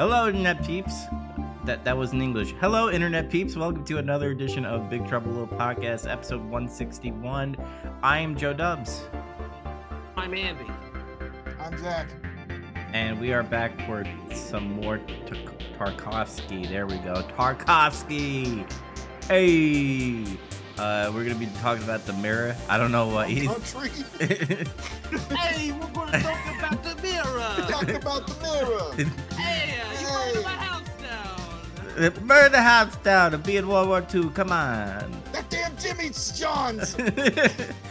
Hello, internet peeps. That was in English. Hello, internet peeps. Welcome to another edition of Big Trouble Little Podcast, episode 161. I am Joe Dubs. I'm Andy. I'm Zach. And we are back for some more Tarkovsky. There we go. Tarkovsky. Hey. We're going to be talking about the mirror. I don't know what he's... Hey, we're going to talk about the mirror. Talk about the mirror. Hey, you burned my house down. Burn the house down and be in World War II. Come on. That damn Jimmy John's.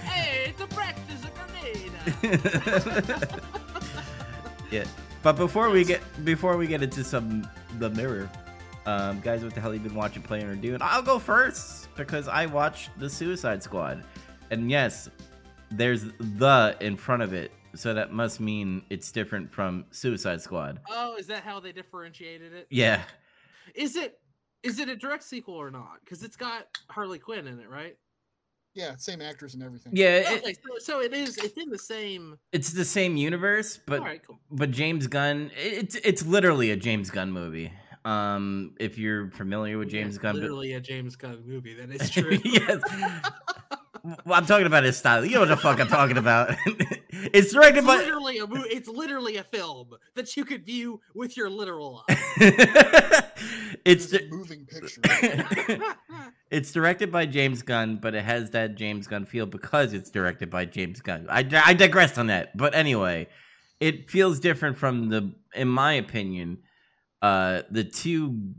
Hey, it's a practice of grenade. Yeah, but before we get into the mirror, guys, what the hell have you been watching, playing, or doing? I'll go first because I watched The Suicide Squad, and yes, there's the in front of it, so that must mean it's different from Suicide Squad. Oh, is that how they differentiated it? Yeah. Is it a direct sequel or not? Because it's got Harley Quinn in it, right? Yeah, same actors and everything. Yeah, okay, so it is. It's in the same. It's the same universe, but all right, cool. But James Gunn. It's literally a James Gunn movie. If you're familiar with James Gunn, literally a James Gunn movie. That is true. Yes. Well, I'm talking about his style. You know what the fuck I'm talking about. It's directed by. Literally a movie. It's literally a film that you could view with your literal eye. It's a moving picture. It's directed by James Gunn, but it has that James Gunn feel because it's directed by James Gunn. I digressed on that, but anyway, it feels different from the, in my opinion, the two.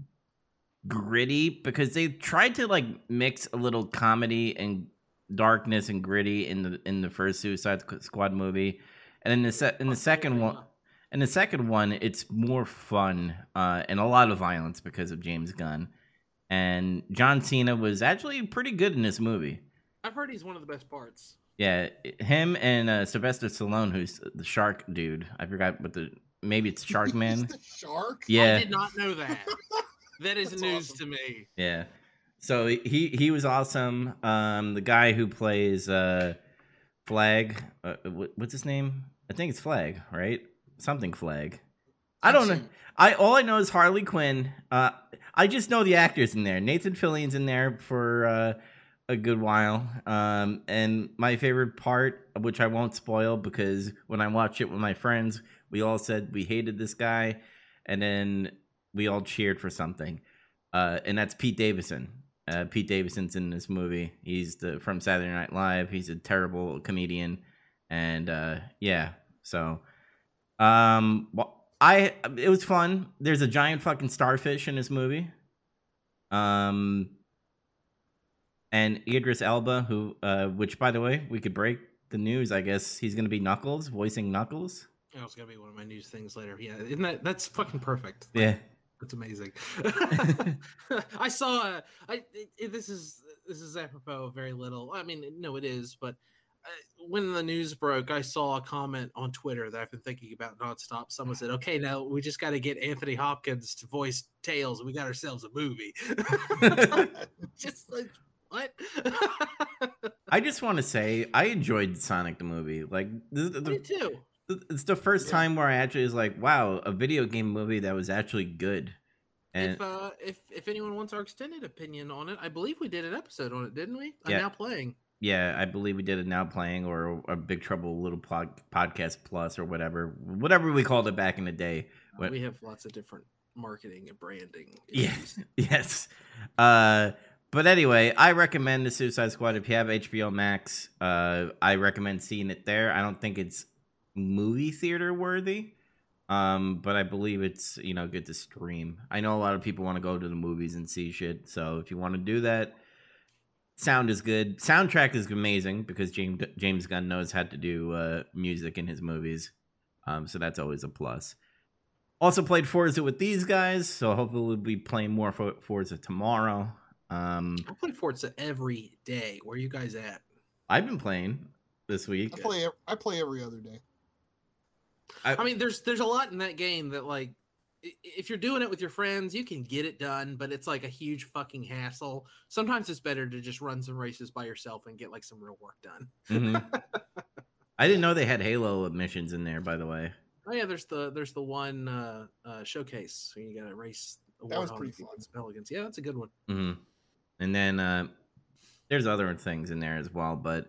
Gritty, because they tried to like mix a little comedy and darkness and gritty in the first Suicide Squad movie, and in the second one it's more fun and a lot of violence because of James Gunn, and John Cena was actually pretty good in this movie. I've heard he's one of the best parts. Yeah, him and Sylvester Stallone, who's the shark dude. I forgot what the maybe it's Shark Man. The shark? Yeah, I did not know that. That is That's news awesome. To me. Yeah. So he was awesome. The guy who plays Flag, what's his name? I think it's Flag, right? Something Flag. I don't know. All I know is Harley Quinn. I just know the actors in there. Nathan Fillion's in there for a good while. And my favorite part, which I won't spoil because when I watched it with my friends, we all said we hated this guy, and then we all cheered for something, and that's Pete Davidson. Pete Davidson's in this movie. He's from Saturday Night Live. He's a terrible comedian, and yeah. So, it was fun. There's a giant fucking starfish in this movie, and Idris Elba, who, which by the way, we could break the news. I guess he's gonna be Knuckles, voicing Knuckles. Oh, it's gonna be one of my news things later. Yeah, isn't that's fucking perfect? Like, yeah. That's amazing. I saw. This is apropos of very little. I mean, no, it is. But when the news broke, I saw a comment on Twitter that I've been thinking about nonstop. Someone said, "Okay, now we just got to get Anthony Hopkins to voice Tails, and we got ourselves a movie." Just like what? I just want to say I enjoyed Sonic the movie. Like me too. It's the first time where I actually was like, wow, a video game movie that was actually good. And if anyone wants our extended opinion on it, I believe we did an episode on it, didn't we? Yeah. I'm Now Playing. Yeah, I believe we did a Now Playing or a Big Trouble Little Podcast Plus or whatever we called it back in the day. We have lots of different marketing and branding issues. Yeah. Yes. But anyway, I recommend The Suicide Squad. If you have HBO Max, I recommend seeing it there. I don't think it's movie theater worthy, but I believe it's, you know, good to stream. I know a lot of people want to go to the movies and see shit, so if you want to do that, sound is good, soundtrack is amazing because James Gunn knows how to do music in his movies, so that's always a plus. Also played Forza with these guys, so hopefully we'll be playing more Forza tomorrow. I play Forza every day. Where are you guys at? I've been playing this week. I play every other day. I mean, there's a lot in that game that, like, if you're doing it with your friends, you can get it done, but it's like a huge fucking hassle. Sometimes it's better to just run some races by yourself and get like some real work done. Mm-hmm. I didn't know they had Halo missions in there, by the way. Oh yeah, there's the one showcase. So you got to race. That was pretty fun. Pelicans. Yeah, that's a good one. Mm-hmm. And then there's other things in there as well, but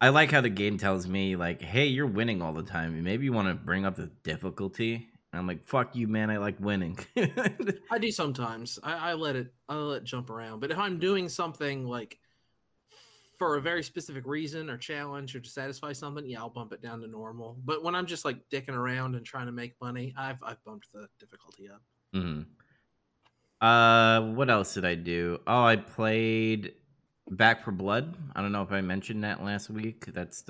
I like how the game tells me, like, hey, you're winning all the time. Maybe you want to bring up the difficulty. And I'm like, fuck you, man. I like winning. I do sometimes. I let it jump around. But if I'm doing something, like, for a very specific reason or challenge or to satisfy something, yeah, I'll bump it down to normal. But when I'm just, like, dicking around and trying to make money, I've bumped the difficulty up. Mm-hmm. What else did I do? Oh, I played Back for Blood. I don't know if I mentioned that last week. That's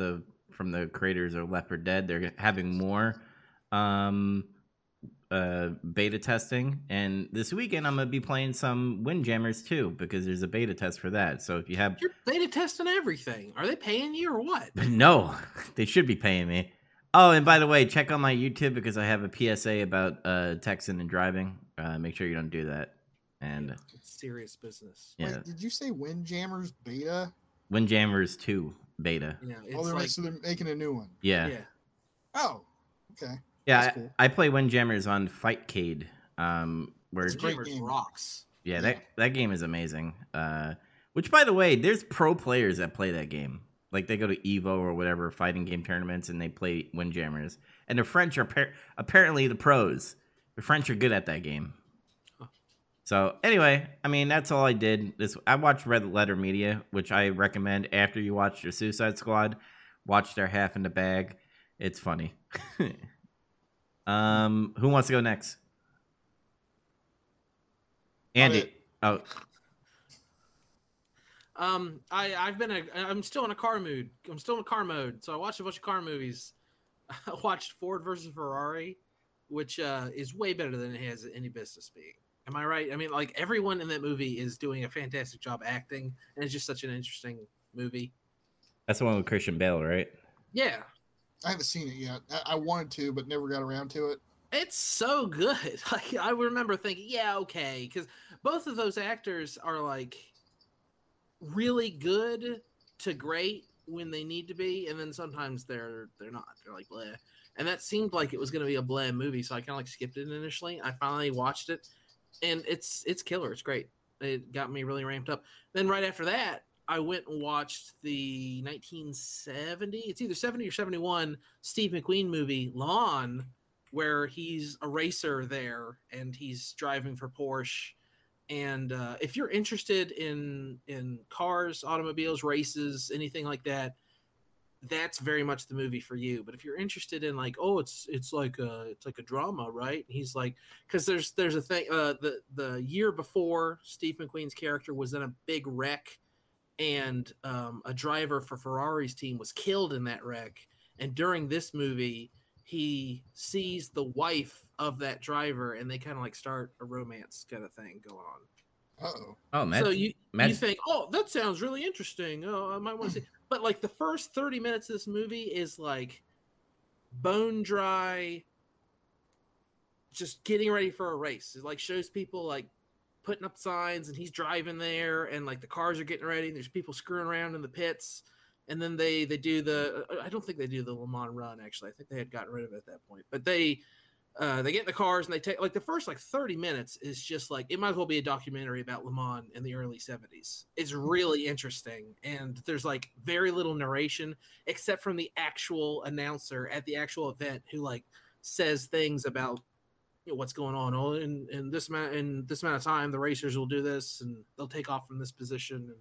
from the creators of Left 4 Dead. They're having more beta testing, and this weekend I'm gonna be playing some Windjammers too, because there's a beta test for that. So if you have, you're beta testing everything. Are they paying you or what? No, they should be paying me. Oh, and by the way, check on my YouTube because I have a PSA about texting and driving. Make sure you don't do that. And it's serious business. Yeah. Wait, did you say Windjammers beta? Windjammers 2 beta. Yeah, so they're making a new one. Yeah. Yeah. Oh, okay. Yeah, cool. I play Windjammers on Fightcade. Where it's great game. Rocks. Yeah, yeah, that game is amazing. Which, by the way, there's pro players that play that game. Like, they go to Evo or whatever fighting game tournaments and they play Windjammers. And the French are apparently the pros. The French are good at that game. So anyway, I mean, that's all I did. I watched Red Letter Media, which I recommend after you watch The Suicide Squad. Watch their Half in the Bag. It's funny. Who wants to go next? Andy. Oh. I'm still in a car mood. I'm still in car mode. So I watched a bunch of car movies. I watched Ford versus Ferrari, which is way better than it has any business being. Am I right? I mean, like, everyone in that movie is doing a fantastic job acting, and it's just such an interesting movie. That's the one with Christian Bale, right? Yeah. I haven't seen it yet. I wanted to, but never got around to it. It's so good. Like, I remember thinking, yeah, okay, because both of those actors are, like, really good to great when they need to be, and then sometimes they're not. They're like, bleh. And that seemed like it was going to be a bleh movie, so I kind of, like, skipped it initially. I finally watched it. And it's killer. It's great. It got me really ramped up. Then right after that, I went and watched the 1970. It's either 70 or 71 Steve McQueen movie, Le Mans, where he's a racer there and he's driving for Porsche. And if you're interested in cars, automobiles, races, anything like that, that's very much the movie for you. But if you're interested in, like, oh, it's like a drama, right? And he's like, because there's a thing. The year before, Steve McQueen's character was in a big wreck, and a driver for Ferrari's team was killed in that wreck. And during this movie, he sees the wife of that driver, and they kind of, like, start a romance kind of thing going on. Oh, man. So you think, oh, that sounds really interesting. Oh, I might want to see. But, like, the first 30 minutes of this movie is, like, bone dry, just getting ready for a race. It, like, shows people, like, putting up signs, and he's driving there, and, like, the cars are getting ready, and there's people screwing around in the pits. And then they do I don't think they do the Le Mans run, actually. I think they had gotten rid of it at that point. But they get in the cars, and they take, like, the first, like, 30 minutes is just, like, it might as well be a documentary about Le Mans in the early 70s. It's really interesting, and there's, like, very little narration except from the actual announcer at the actual event who, like, says things about, you know, what's going on. Oh, in this amount of time, the racers will do this, and they'll take off from this position.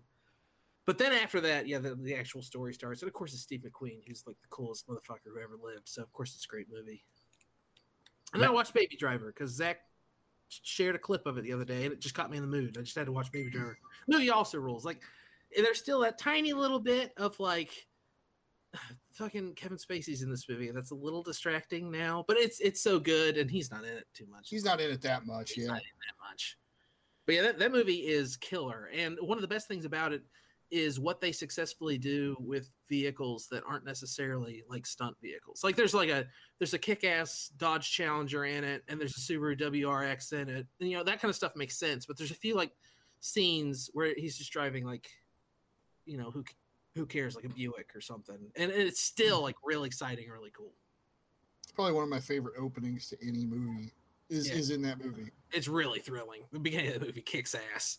But then after that, yeah, the actual story starts, and of course it's Steve McQueen, who's, like, the coolest motherfucker who ever lived. So of course it's a great movie. And then I watched Baby Driver because Zach shared a clip of it the other day, and it just caught me in the mood. I just had to watch Baby Driver. Movie also rules. Like, there's still that tiny little bit of, like, fucking Kevin Spacey's in this movie. That's a little distracting now, but it's so good, and he's not in it too much. He's not in it that much. He's not in it that much. But yeah, that movie is killer. And one of the best things about it is what they successfully do with vehicles that aren't necessarily, like, stunt vehicles. Like, there's a kick-ass Dodge Challenger in it, and there's a Subaru WRX in it, and, you know, that kind of stuff makes sense. But there's a few, like, scenes where he's just driving, like, you know, who cares, like a Buick or something, and it's still, like, real exciting, really cool. It's probably one of my favorite openings to any movie is in that movie. It's really thrilling. The beginning of the movie kicks ass.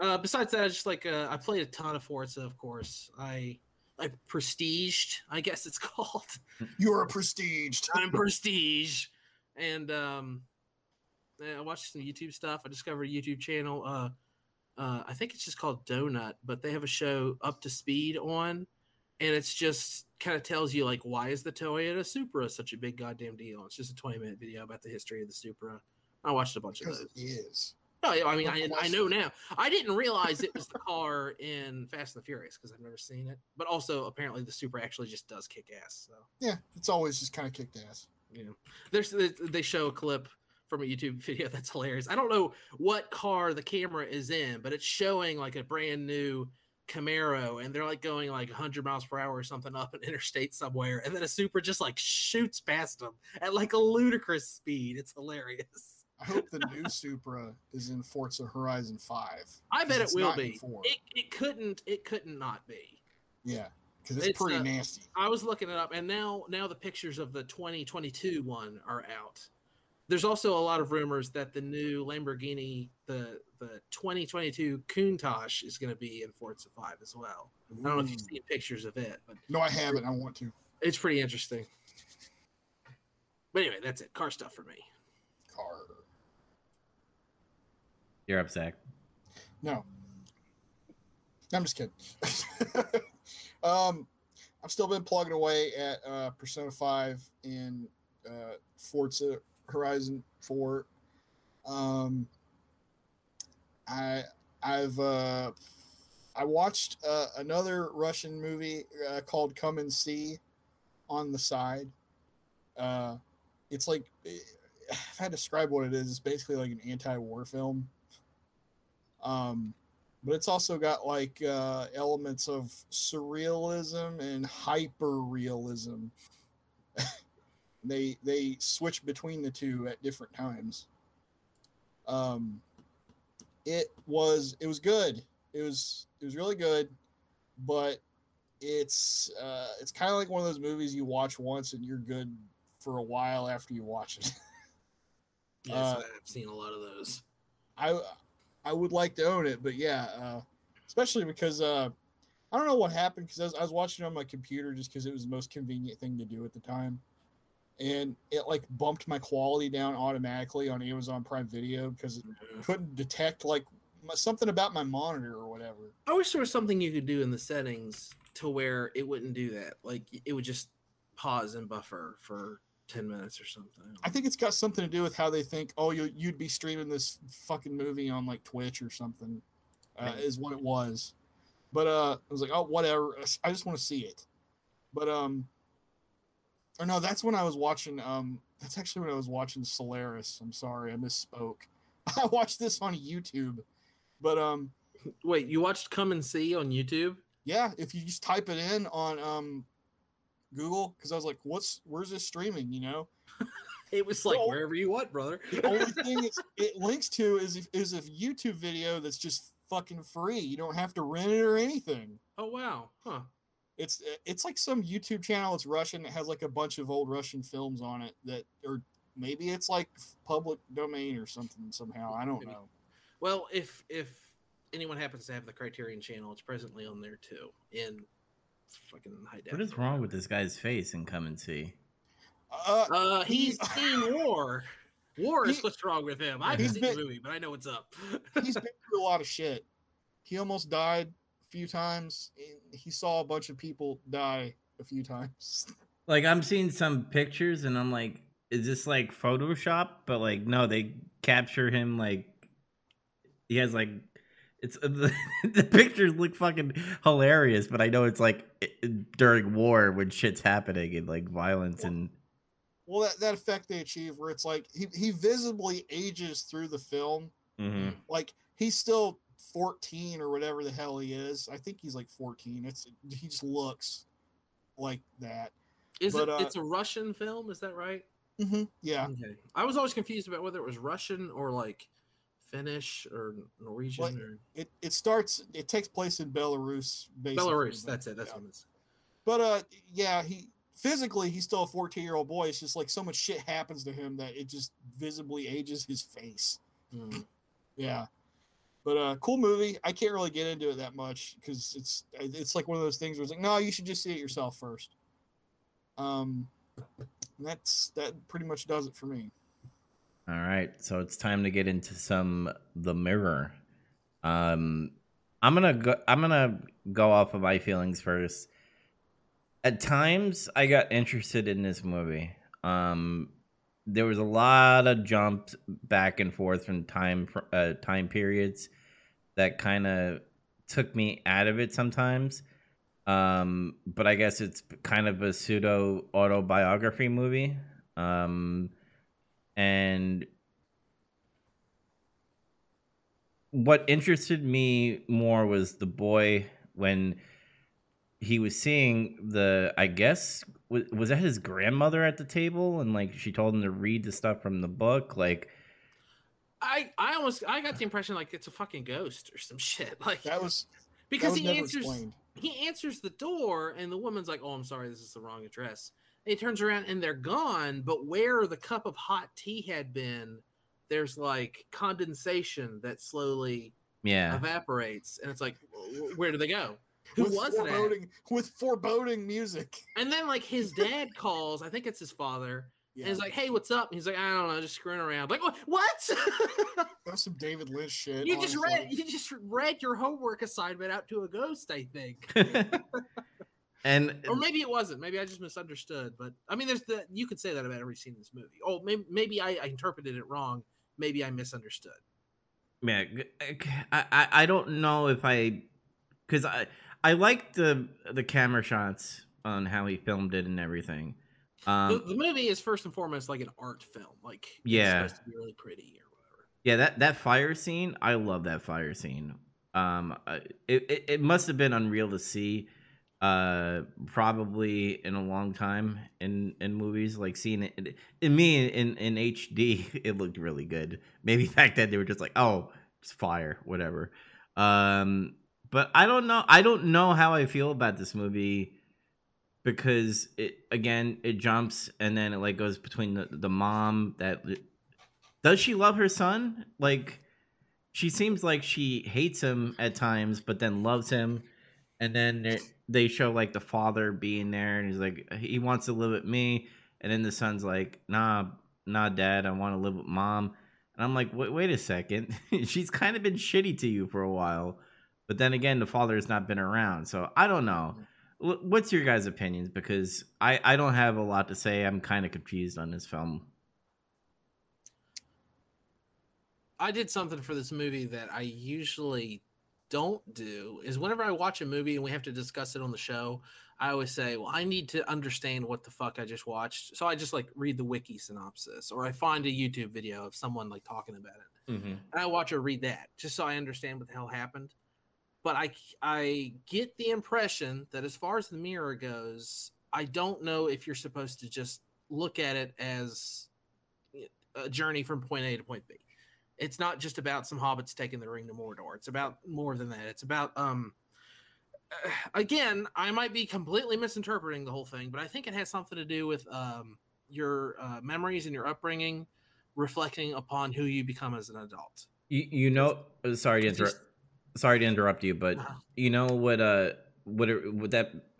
Besides that, I just like I played a ton of Forza, of course. I prestiged, I guess it's called. You're a prestiged. I'm prestige. And I watched some YouTube stuff. I discovered a YouTube channel. I think it's just called Donut, but they have a show Up to Speed on, and it's just kind of tells you like why is the Toyota Supra such a big goddamn deal. It's just a 20-minute video about the history of the Supra. I watched a bunch of those. It is. Oh, yeah, I mean, I know now. I didn't realize it was the car in Fast and the Furious because I've never seen it. But also, apparently, the Supra actually just does kick ass. So yeah, it's always just kind of kicked ass. Yeah, they show a clip from a YouTube video that's hilarious. I don't know what car the camera is in, but it's showing like a brand new Camaro, and they're like going like 100 miles per hour or something up an interstate somewhere, and then a Supra just like shoots past them at like a ludicrous speed. It's hilarious. I hope the new Supra is in Forza Horizon 5. I bet it will be. It couldn't not be. Yeah, because it's pretty nasty. I was looking it up, and now the pictures of the 2022 one are out. There's also a lot of rumors that the new Lamborghini, the 2022 Countach, is going to be in Forza 5 as well. Ooh. I don't know if you've seen pictures of it. But no, I haven't. I want to. It's pretty interesting. But anyway, that's it. Car stuff for me. Car. You're up, Zach. No. I'm just kidding. I've still been plugging away at Persona 5 and Forza Horizon 4. I watched another Russian movie called Come and See on the side. It's like, if I had to describe what it is, it's basically like an anti-war film. But it's also got like elements of surrealism and hyper-realism. They switch between the two at different times. It was good. It was really good, but it's kind of like one of those movies you watch once and you're good for a while after you watch it. Yes, I've seen a lot of those. I would like to own it, but yeah, especially because I don't know what happened because I was watching it on my computer just because it was the most convenient thing to do at the time. And it like bumped my quality down automatically on Amazon Prime Video because it couldn't detect like something about my monitor or whatever. I wish there was something you could do in the settings to where it wouldn't do that. Like it would just pause and buffer for 10 minutes or something. I think it's got something to do with how they think, oh, you'd be streaming this fucking movie on like Twitch or something is what it was. But I was like, oh, whatever. I just want to see it. But or no, that's when I was watching. That's actually when I was watching Solaris. I'm sorry, I misspoke. I watched this on YouTube, but wait, you watched Come and See on YouTube? Yeah, if you just type it in on Google, because I was like, where's this streaming? You know, it was like wherever you want, brother. The only thing it links to is a YouTube video that's just fucking free. You don't have to rent it or anything. Oh wow, huh. It's like some YouTube channel. It's Russian. It has like a bunch of old Russian films on it that, or maybe it's like public domain or something somehow. I don't know. Well, if anyone happens to have the Criterion channel, it's presently on there too. In fucking high def. What is wrong with this guy's face? And Come and See. He's seen war. War is what's wrong with him. I haven't seen the movie, but I know what's up. He's been through a lot of shit. He almost died few times, and he saw a bunch of people die a few times. Like, I'm seeing some pictures and I'm like, is this like Photoshop? But like, no, they capture him like he has like it's the pictures look fucking hilarious, but I know it's like during war when shit's happening and like violence and that effect they achieve where it's like he visibly ages through the film. Mm-hmm. Like he's still 14 or whatever the hell he is. I think he's like 14. He just looks like that. It's a Russian film, is that right? Mm-hmm. Yeah. Okay. I was always confused about whether it was Russian or like Finnish or Norwegian. Like, or it takes place in Belarus. Basically. Belarus. That's it. That's what it is. But yeah, he physically, he's still a 14-year-old boy. It's just like so much shit happens to him that it just visibly ages his face. Mm. Yeah. But cool movie. I can't really get into it that much because it's like one of those things where it's like, no, you should just see it yourself first. That pretty much does it for me. All right, so it's time to get into the mirror. I'm gonna go off of my feelings first. At times, I got interested in this movie. There was a lot of jumps back and forth from time periods that kind of took me out of it sometimes. But I guess it's kind of a pseudo autobiography movie. And what interested me more was the boy when he was seeing the, I guess, was that his grandmother at the table? And like, she told him to read the stuff from the book. Like, I got the impression like it's a fucking ghost or some shit. Like that was, because that was he answers the door and the woman's like, oh, I'm sorry, this is the wrong address. And he turns around and they're gone. But where the cup of hot tea had been, there's like condensation that slowly evaporates. And it's like, where do they go? Who was it? With foreboding music. And then like his dad calls, I think it's his father. Yeah. And he's like, hey, what's up? And he's like, I don't know, just screwing around. Like, what? That's some David Lynch shit. You just read your homework assignment out to a ghost, I think. Or maybe it wasn't. Maybe I just misunderstood. But I mean, you could say that about every scene in this movie. Oh, maybe I interpreted it wrong. Maybe I misunderstood. Man, I don't know if I, because I like the camera shots on how he filmed it and everything. The movie is first and foremost like an art film. Like, it's supposed to be really pretty or whatever. Yeah, that fire scene, I love that fire scene. It must have been unreal to see, probably in a long time in movies. Like seeing it in me in HD, it looked really good. Maybe back then they were just like, oh, it's fire, whatever. But I don't know. I don't know how I feel about this movie because it jumps and then it like goes between the mom that does she love her son? Like she seems like she hates him at times, but then loves him. And then they show like the father being there and he's like, he wants to live with me. And then the son's like, nah, dad, I want to live with mom. And I'm like, wait a second. She's kind of been shitty to you for a while. But then again, the father has not been around. So I don't know. What's your guys' opinions? Because I don't have a lot to say. I'm kind of confused on this film. I did something for this movie that I usually don't do is whenever I watch a movie and we have to discuss it on the show, I always say, well, I need to understand what the fuck I just watched. So I just like read the wiki synopsis or I find a YouTube video of someone like talking about it. Mm-hmm. And I watch or read that just so I understand what the hell happened. But I get the impression that as far as the mirror goes, I don't know if you're supposed to just look at it as a journey from point A to point B. It's not just about some hobbits taking the ring to Mordor. It's about more than that. It's about, again, I might be completely misinterpreting the whole thing, but I think it has something to do with your memories and your upbringing reflecting upon who you become as an adult. You know, sorry to interrupt. Sorry to interrupt you, but you know what it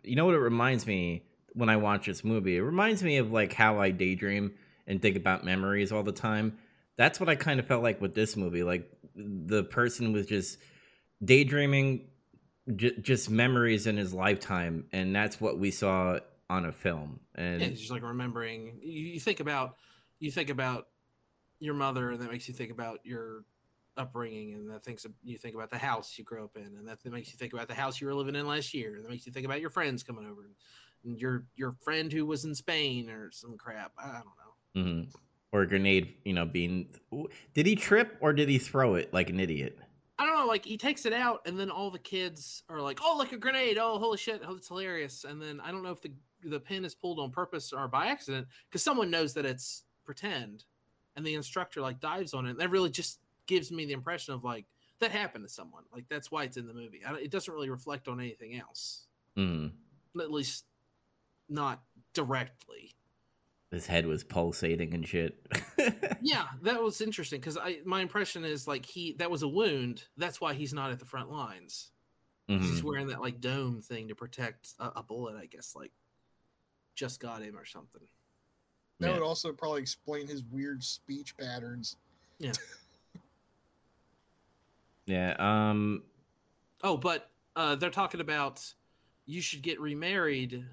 reminds me when I watch this movie? It reminds me of like how I daydream and think about memories all the time. That's what I kind of felt like with this movie. Like the person was just daydreaming just memories in his lifetime. And that's what we saw on a film. And it's just like remembering, you think about your mother and that makes you think about your upbringing, and that thinks you think about the house you grew up in, and that makes you think about the house you were living in last year, and that makes you think about your friends coming over and your friend who was in Spain or some crap. I don't know. Mm-hmm. Or a grenade, you know, did he trip or did he throw it like an idiot? I don't know. Like he takes it out, and then all the kids are like, "Oh, like a grenade! Oh, holy shit! Oh, it's hilarious!" And then I don't know if the pin is pulled on purpose or by accident because someone knows that it's pretend, and the instructor like dives on it. And that really just gives me the impression of like that happened to someone. Like that's why it's in the movie. It doesn't really reflect on anything else. Mm. At least not directly. His head was pulsating and shit. Yeah, that was interesting because my impression is like that was a wound. That's why he's not at the front lines. Mm-hmm. He's wearing that like dome thing to protect a bullet, I guess. Like, just got him or something. That would also probably explain his weird speech patterns. Yeah. Yeah. Oh, but they're talking about you should get remarried.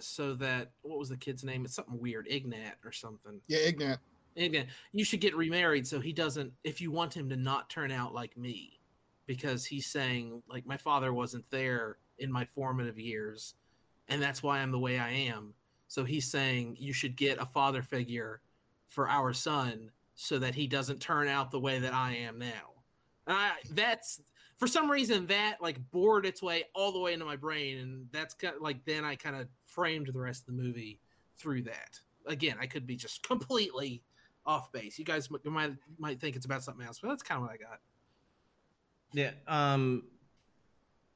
So that, what was the kid's name? It's something weird, Ignat or something. Yeah, Ignat. Ignat. You should get remarried so he doesn't, if you want him to not turn out like me, because he's saying, like, my father wasn't there in my formative years, and that's why I'm the way I am. So he's saying you should get a father figure for our son so that he doesn't turn out the way that I am now. And that's... For some reason, that like bored its way all the way into my brain, and that's kind of, like, then I kind of framed the rest of the movie through that. Again, I could be just completely off base. You guys might think it's about something else, but that's kind of what I got. Yeah,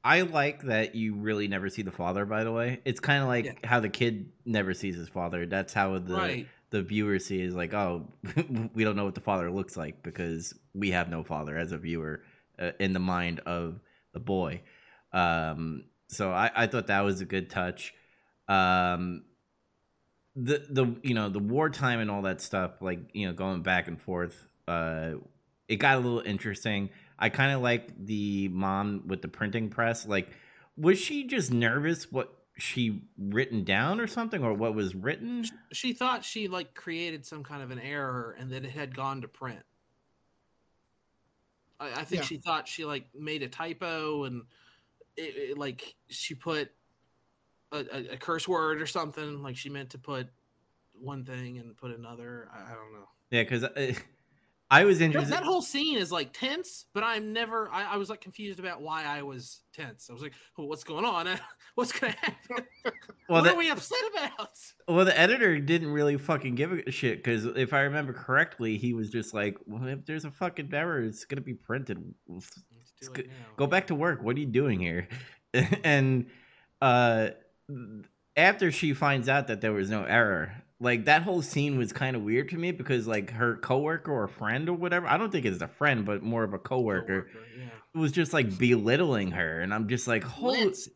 I like that you really never see the father. By the way, it's kind of like how the kid never sees his father. That's how the viewer sees, like, oh, we don't know what the father looks like because we have no father as a viewer. In the mind of the boy. So I thought that was a good touch. The wartime and all that stuff, like, you know, going back and forth, it got a little interesting. I kind of like the mom with the printing press. Like, was she just nervous what she written down or something, or what was written? She thought she like created some kind of an error and that it had gone to print. I think she thought she like made a typo and it like she put a curse word or something. Like she meant to put one thing and put another. I don't know. Yeah, because I was interested. That whole scene is like tense, but I was like confused about why I was tense. I was like, well, what's going on? What's going to happen? Well, what are we upset about? Well, the editor didn't really fucking give a shit, because if I remember correctly, he was just like, well, if there's a fucking error, it's going to be printed. Go back to work. What are you doing here? And after she finds out that there was no error, like, that whole scene was kind of weird to me because, like, her coworker or friend or whatever, I don't think it's a friend, but more of a coworker was just, like, belittling her. And I'm just like, I was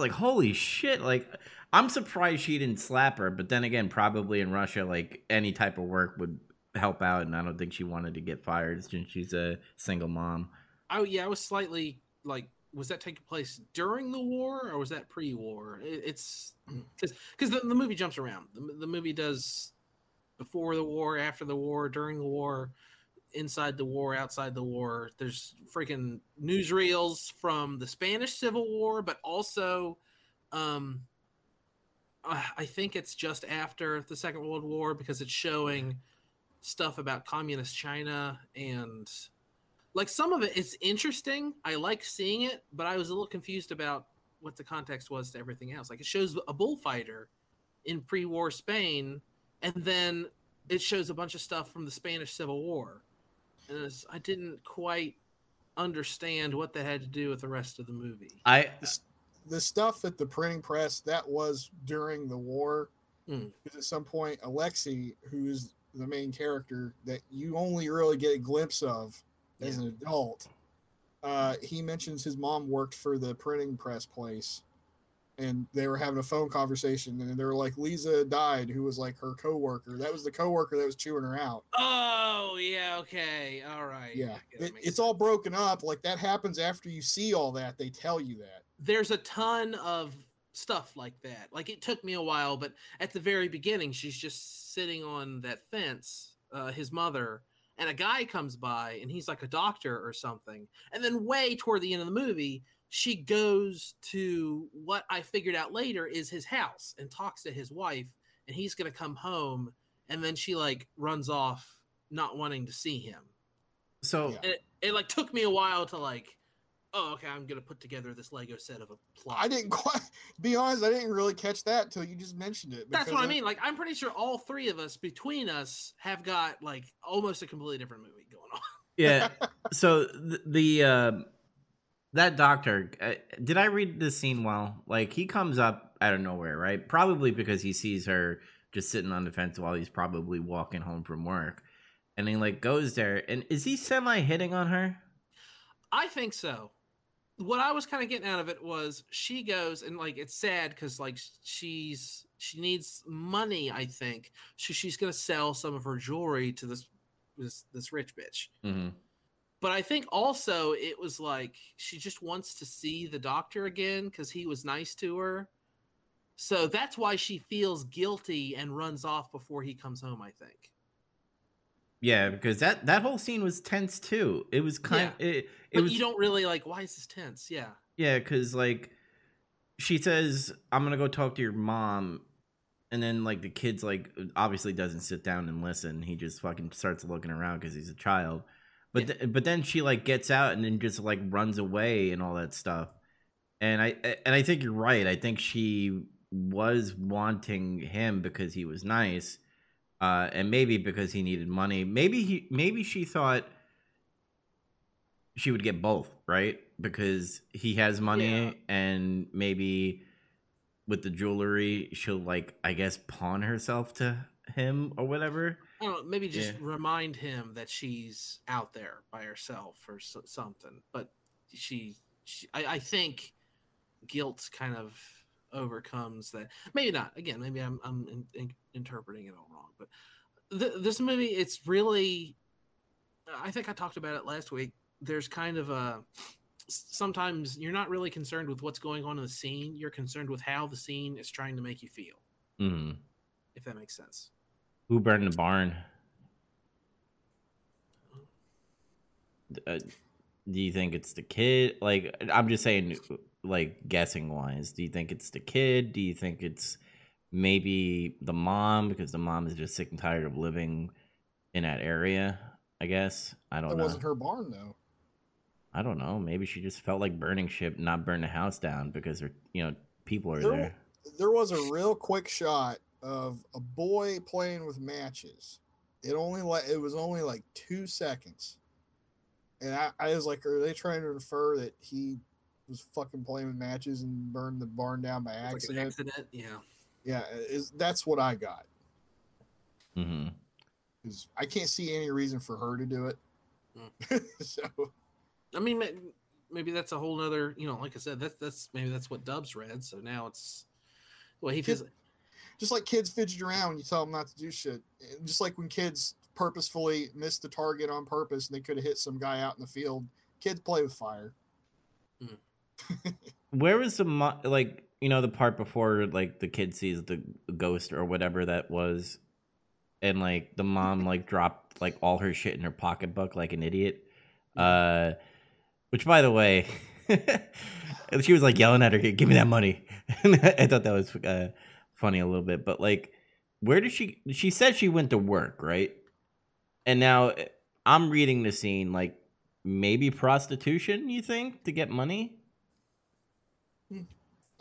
like, holy shit. Like, I'm surprised she didn't slap her. But then again, probably in Russia, like, any type of work would help out. And I don't think she wanted to get fired since she's a single mom. Oh, yeah. I was slightly, like, was that taking place during the war or was that pre-war? It's because the movie jumps around. The movie does before the war, after the war, during the war, inside the war, outside the war. There's freaking newsreels from the Spanish Civil War, but also I think it's just after the Second World War because it's showing stuff about communist China and... Like, some of it's interesting. I like seeing it, but I was a little confused about what the context was to everything else. Like, it shows a bullfighter in pre-war Spain, and then it shows a bunch of stuff from the Spanish Civil War. And I didn't quite understand what that had to do with the rest of the movie. The stuff at the printing press, that was during the war. Because at some point, Alexei, who is the main character that you only really get a glimpse of, as an adult, he mentions his mom worked for the printing press place, and they were having a phone conversation, and they were like, Lisa died, who was like her coworker. That was the coworker that was chewing her out. Oh, yeah, okay, all right. Yeah, it's all broken up. Like, that happens after you see all that. They tell you that. There's a ton of stuff like that. Like, it took me a while, but at the very beginning, she's just sitting on that fence, his mother, and a guy comes by, and he's like a doctor or something. And then way toward the end of the movie, she goes to what I figured out later is his house and talks to his wife, and he's going to come home. And then she, like, runs off not wanting to see him. So it like, took me a while to, like, oh, okay, I'm going to put together this Lego set of a plot. I didn't quite, to be honest, I didn't really catch that till you just mentioned it. That's what I mean. Like, I'm pretty sure all three of us, between us, have got, like, almost a completely different movie going on. Yeah. So, that doctor, did I read this scene well? Like, he comes up out of nowhere, right? Probably because he sees her just sitting on the fence while he's probably walking home from work. And he, like, goes there. And is he semi-hitting on her? I think so. What I was kind of getting out of it was she goes, and, like, it's sad because, like, she needs money, I think. So she's going to sell some of her jewelry to this rich bitch. Mm-hmm. But I think also it was like she just wants to see the doctor again because he was nice to her. So that's why she feels guilty and runs off before he comes home, I think. Yeah, because that whole scene was tense too. It was kind of... But you don't really like, why is this tense? Yeah. Yeah, because like she says, I'm going to go talk to your mom. And then like the kid's like obviously doesn't sit down and listen. He just fucking starts looking around because he's a child. But but then she like gets out and then just like runs away and all that stuff. And I think you're right. I think she was wanting him because he was nice. And maybe because he needed money. Maybe she thought she would get both, right? Because he has money and maybe with the jewelry she'll like, I guess, pawn herself to him or whatever. I don't know, maybe just remind him that she's out there by herself or something. But I think guilt kind of overcomes that. Maybe not. Again, maybe I'm interpreting it all wrong. But this movie, it's really, I think I talked about it last week. There's kind of a, sometimes you're not really concerned with what's going on in the scene. You're concerned with how the scene is trying to make you feel. Mm-hmm. If that makes sense. Who burned the barn? Do you think it's the kid? Like, I'm just saying, like, guessing wise, do you think it's the kid? Do you think it's maybe the mom? Because the mom is just sick and tired of living in that area, I guess. I don't know. That wasn't her barn, though. I don't know. Maybe she just felt like burning shit, not burn the house down because, people are there. There was a real quick shot of a boy playing with matches. It was only like 2 seconds, and I was like, are they trying to infer that he was fucking playing with matches and burned the barn down by accident? Like an accident? Yeah. That's what I got. Mm-hmm. I can't see any reason for her to do it. Mm. So, I mean, maybe that's a whole nother. Like I said, that's maybe that's what Dubs read. So now it's he feels. Just like kids fidget around when you tell them not to do shit. Just like when kids purposefully miss the target on purpose and they could have hit some guy out in the field. Kids play with fire. Mm. Where was the the part before like the kid sees the ghost or whatever that was, and like the mom like dropped like all her shit in her pocketbook like an idiot. Which by the way, she was like yelling at her, "Give me that money." I thought that was funny a little bit, but like, where did she said she went to work, right? And now I'm reading the scene like maybe prostitution, you think, to get money? I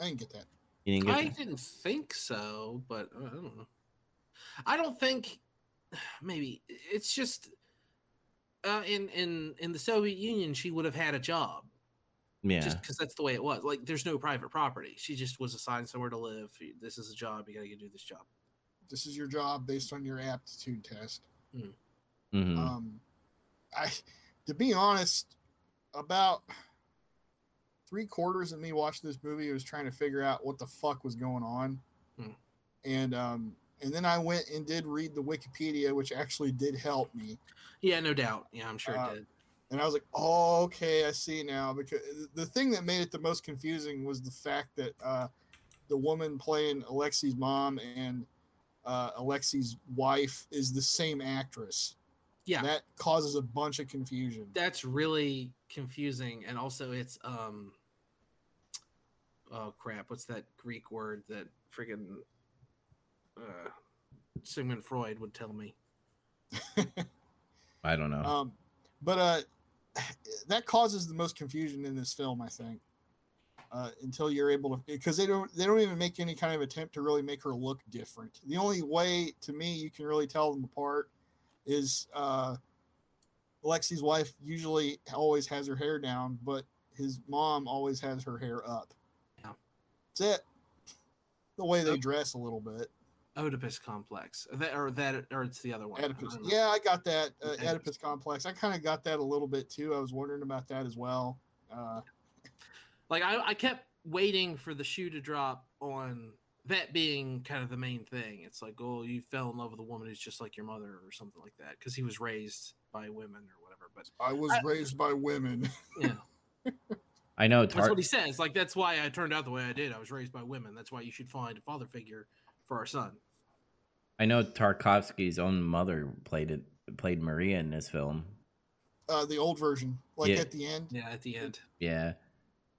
didn't get that. You didn't get that? Didn't think so, but I don't know. I don't think, maybe it's just in the Soviet Union she would have had a job. Yeah, just because that's the way it was. Like, there's no private property. She just was assigned somewhere to live. This is a job. You got to go do this job. This is your job based on your aptitude test. Mm. Mm-hmm. To be honest, about 3/4 of me watching this movie was trying to figure out what the fuck was going on, and then I went and did read the Wikipedia, which actually did help me. Yeah, no doubt. Yeah, I'm sure it did. And I was like, oh, okay, I see now. Because the thing that made it the most confusing was the fact that the woman playing Alexi's mom and Alexi's wife is the same actress. Yeah. That causes a bunch of confusion. That's really confusing. And also it's, oh, crap, what's that Greek word that friggin' Sigmund Freud would tell me? I don't know. But that causes the most confusion in this film, I think. Until you're able to, because they don't even make any kind of attempt to really make her look different. The only way to me you can really tell them apart is Alexi's wife usually always has her hair down, but his mom always has her hair up. Yeah. That's it. the way they dress a little bit. Oedipus Complex, or it's the other one. Oedipus. Yeah, I got that. Oedipus Complex. I kind of got that a little bit too. I was wondering about that as well. Like I kept waiting for the shoe to drop on that being kind of the main thing. It's like, oh, you fell in love with a woman who's just like your mother or something like that, because he was raised by women or whatever. But I was raised by women. Yeah. I know. That's what he says. Like, that's why I turned out the way I did. I was raised by women. That's why you should find a father figure for our son. I know Tarkovsky's own mother played Maria in this film. The old version, like at the end. Yeah, at the end. Yeah,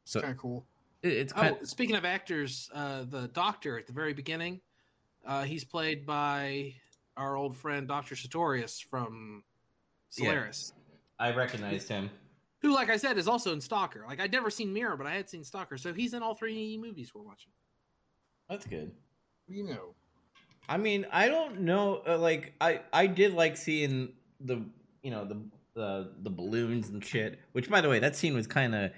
so kind of cool. It's kind of... Speaking of actors, the doctor at the very beginning, he's played by our old friend Dr. Sartorius from Solaris. Yeah. I recognized him. Who, like I said, is also in Stalker. Like, I'd never seen Mirror, but I had seen Stalker, so he's in all three movies we're watching. That's good. You know, I mean, I don't know. Like, I did like seeing the balloons and shit. Which, by the way, that scene was kind of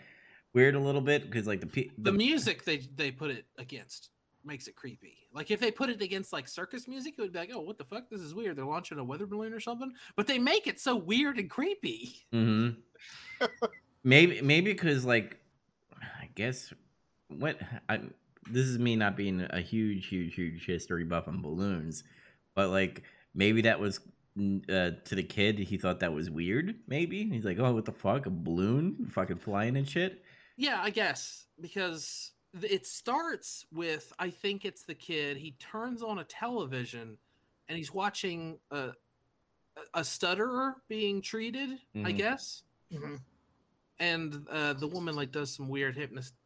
weird a little bit because, like, the music they put it against makes it creepy. Like, if they put it against like circus music, it would be like, oh, what the fuck? This is weird. They're launching a weather balloon or something. But they make it so weird and creepy. Mm-hmm. maybe because, like, I guess this is me not being a huge history buff on balloons, but, like, maybe that was to the kid, he thought that was weird. Maybe he's like, "Oh, what the fuck, a balloon, fucking flying and shit." Yeah, I guess because it starts with, I think it's the kid. He turns on a television, and he's watching a stutterer being treated. Mm-hmm. I guess, mm-hmm. And the woman, like, does some weird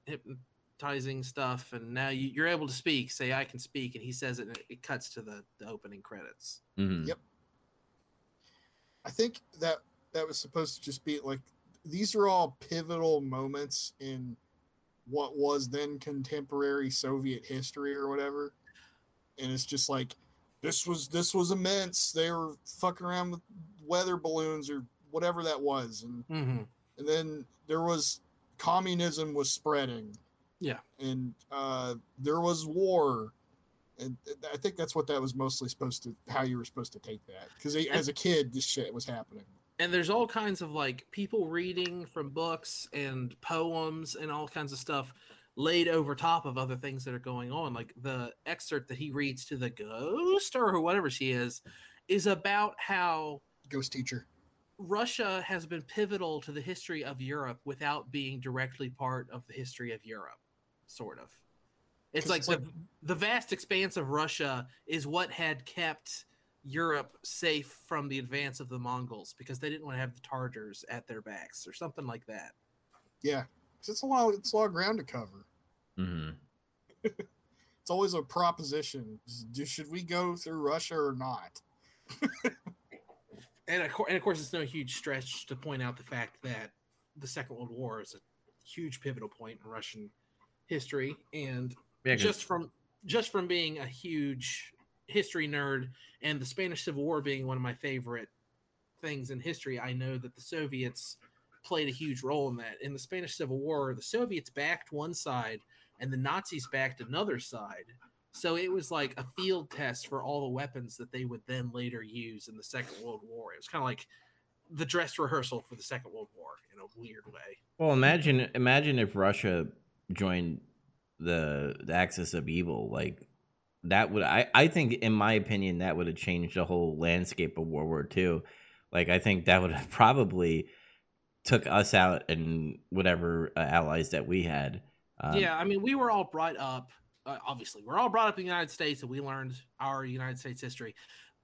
hypnotizing stuff, and now you're able to speak. Say, "I can speak," and he says it. And it cuts to the opening credits. Mm-hmm. Yep. I think that was supposed to just be like, these are all pivotal moments in what was then contemporary Soviet history or whatever, and it's just like, this was immense. They were fucking around with weather balloons or whatever that was, and mm-hmm. and then there was communism was spreading. Yeah. And there was war. And I think that's what that was mostly supposed to, how you were supposed to take that. Because as a kid, this shit was happening. And there's all kinds of, like, people reading from books and poems and all kinds of stuff laid over top of other things that are going on. Like, the excerpt that he reads to the ghost or whatever she is about how... Ghost teacher. Russia has been pivotal to the history of Europe without being directly part of the history of Europe. Sort of. It's like the vast expanse of Russia is what had kept Europe safe from the advance of the Mongols, because they didn't want to have the Tartars at their backs or something like that. Yeah, because it's a lot of ground to cover. Mm-hmm. It's always a proposition. Should we go through Russia or not? and of course, it's no huge stretch to point out the fact that the Second World War is a huge pivotal point in Russian history, and just from being a huge history nerd and the Spanish Civil War being one of my favorite things in history, I know that the Soviets played a huge role in that. In the Spanish Civil War, the Soviets backed one side and the Nazis backed another side. So it was like a field test for all the weapons that they would then later use in the Second World War. It was kind of like the dress rehearsal for the Second World War in a weird way. Well, imagine if Russia joined the axis of evil. Like, that would, I think, in my opinion, that would have changed the whole landscape of World War II. Like, I think that would have probably took us out and whatever allies that we had. Yeah, I mean, we were all brought up, obviously, we're all brought up in the United States, and we learned our United States history.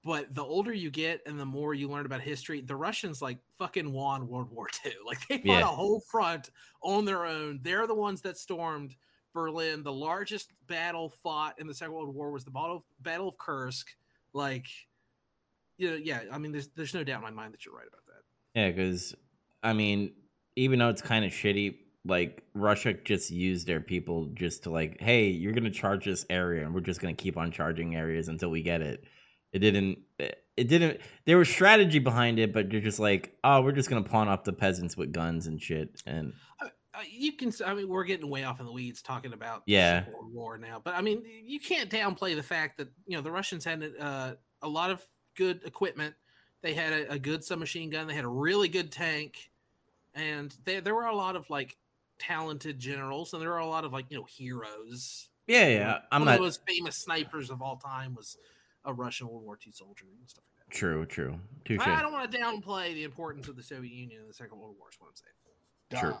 But the older you get and the more you learn about history, the Russians, like, fucking won World War II. Like, they fought a whole front on their own. They're the ones that stormed Berlin. The largest battle fought in the Second World War was the Battle of Kursk. Like, you know, yeah, I mean, there's no doubt in my mind that you're right about that. Yeah, because, I mean, even though it's kind of shitty, like, Russia just used their people just to, like, hey, you're going to charge this area, and we're just going to keep on charging areas until we get it. It didn't. There was strategy behind it, but you're just like, oh, we're just gonna pawn off the peasants with guns and shit. And you can. I mean, we're getting way off in the weeds talking about World War now, but I mean, you can't downplay the fact that the Russians had a lot of good equipment. They had a good submachine gun. They had a really good tank, and there were a lot of talented generals, and there were a lot of heroes. Yeah, yeah. One of the most famous snipers of all time was a Russian World War II soldier and stuff like that. True, true. Touché. I don't want to downplay the importance of the Soviet Union in the Second World War. Is what I'm saying. True.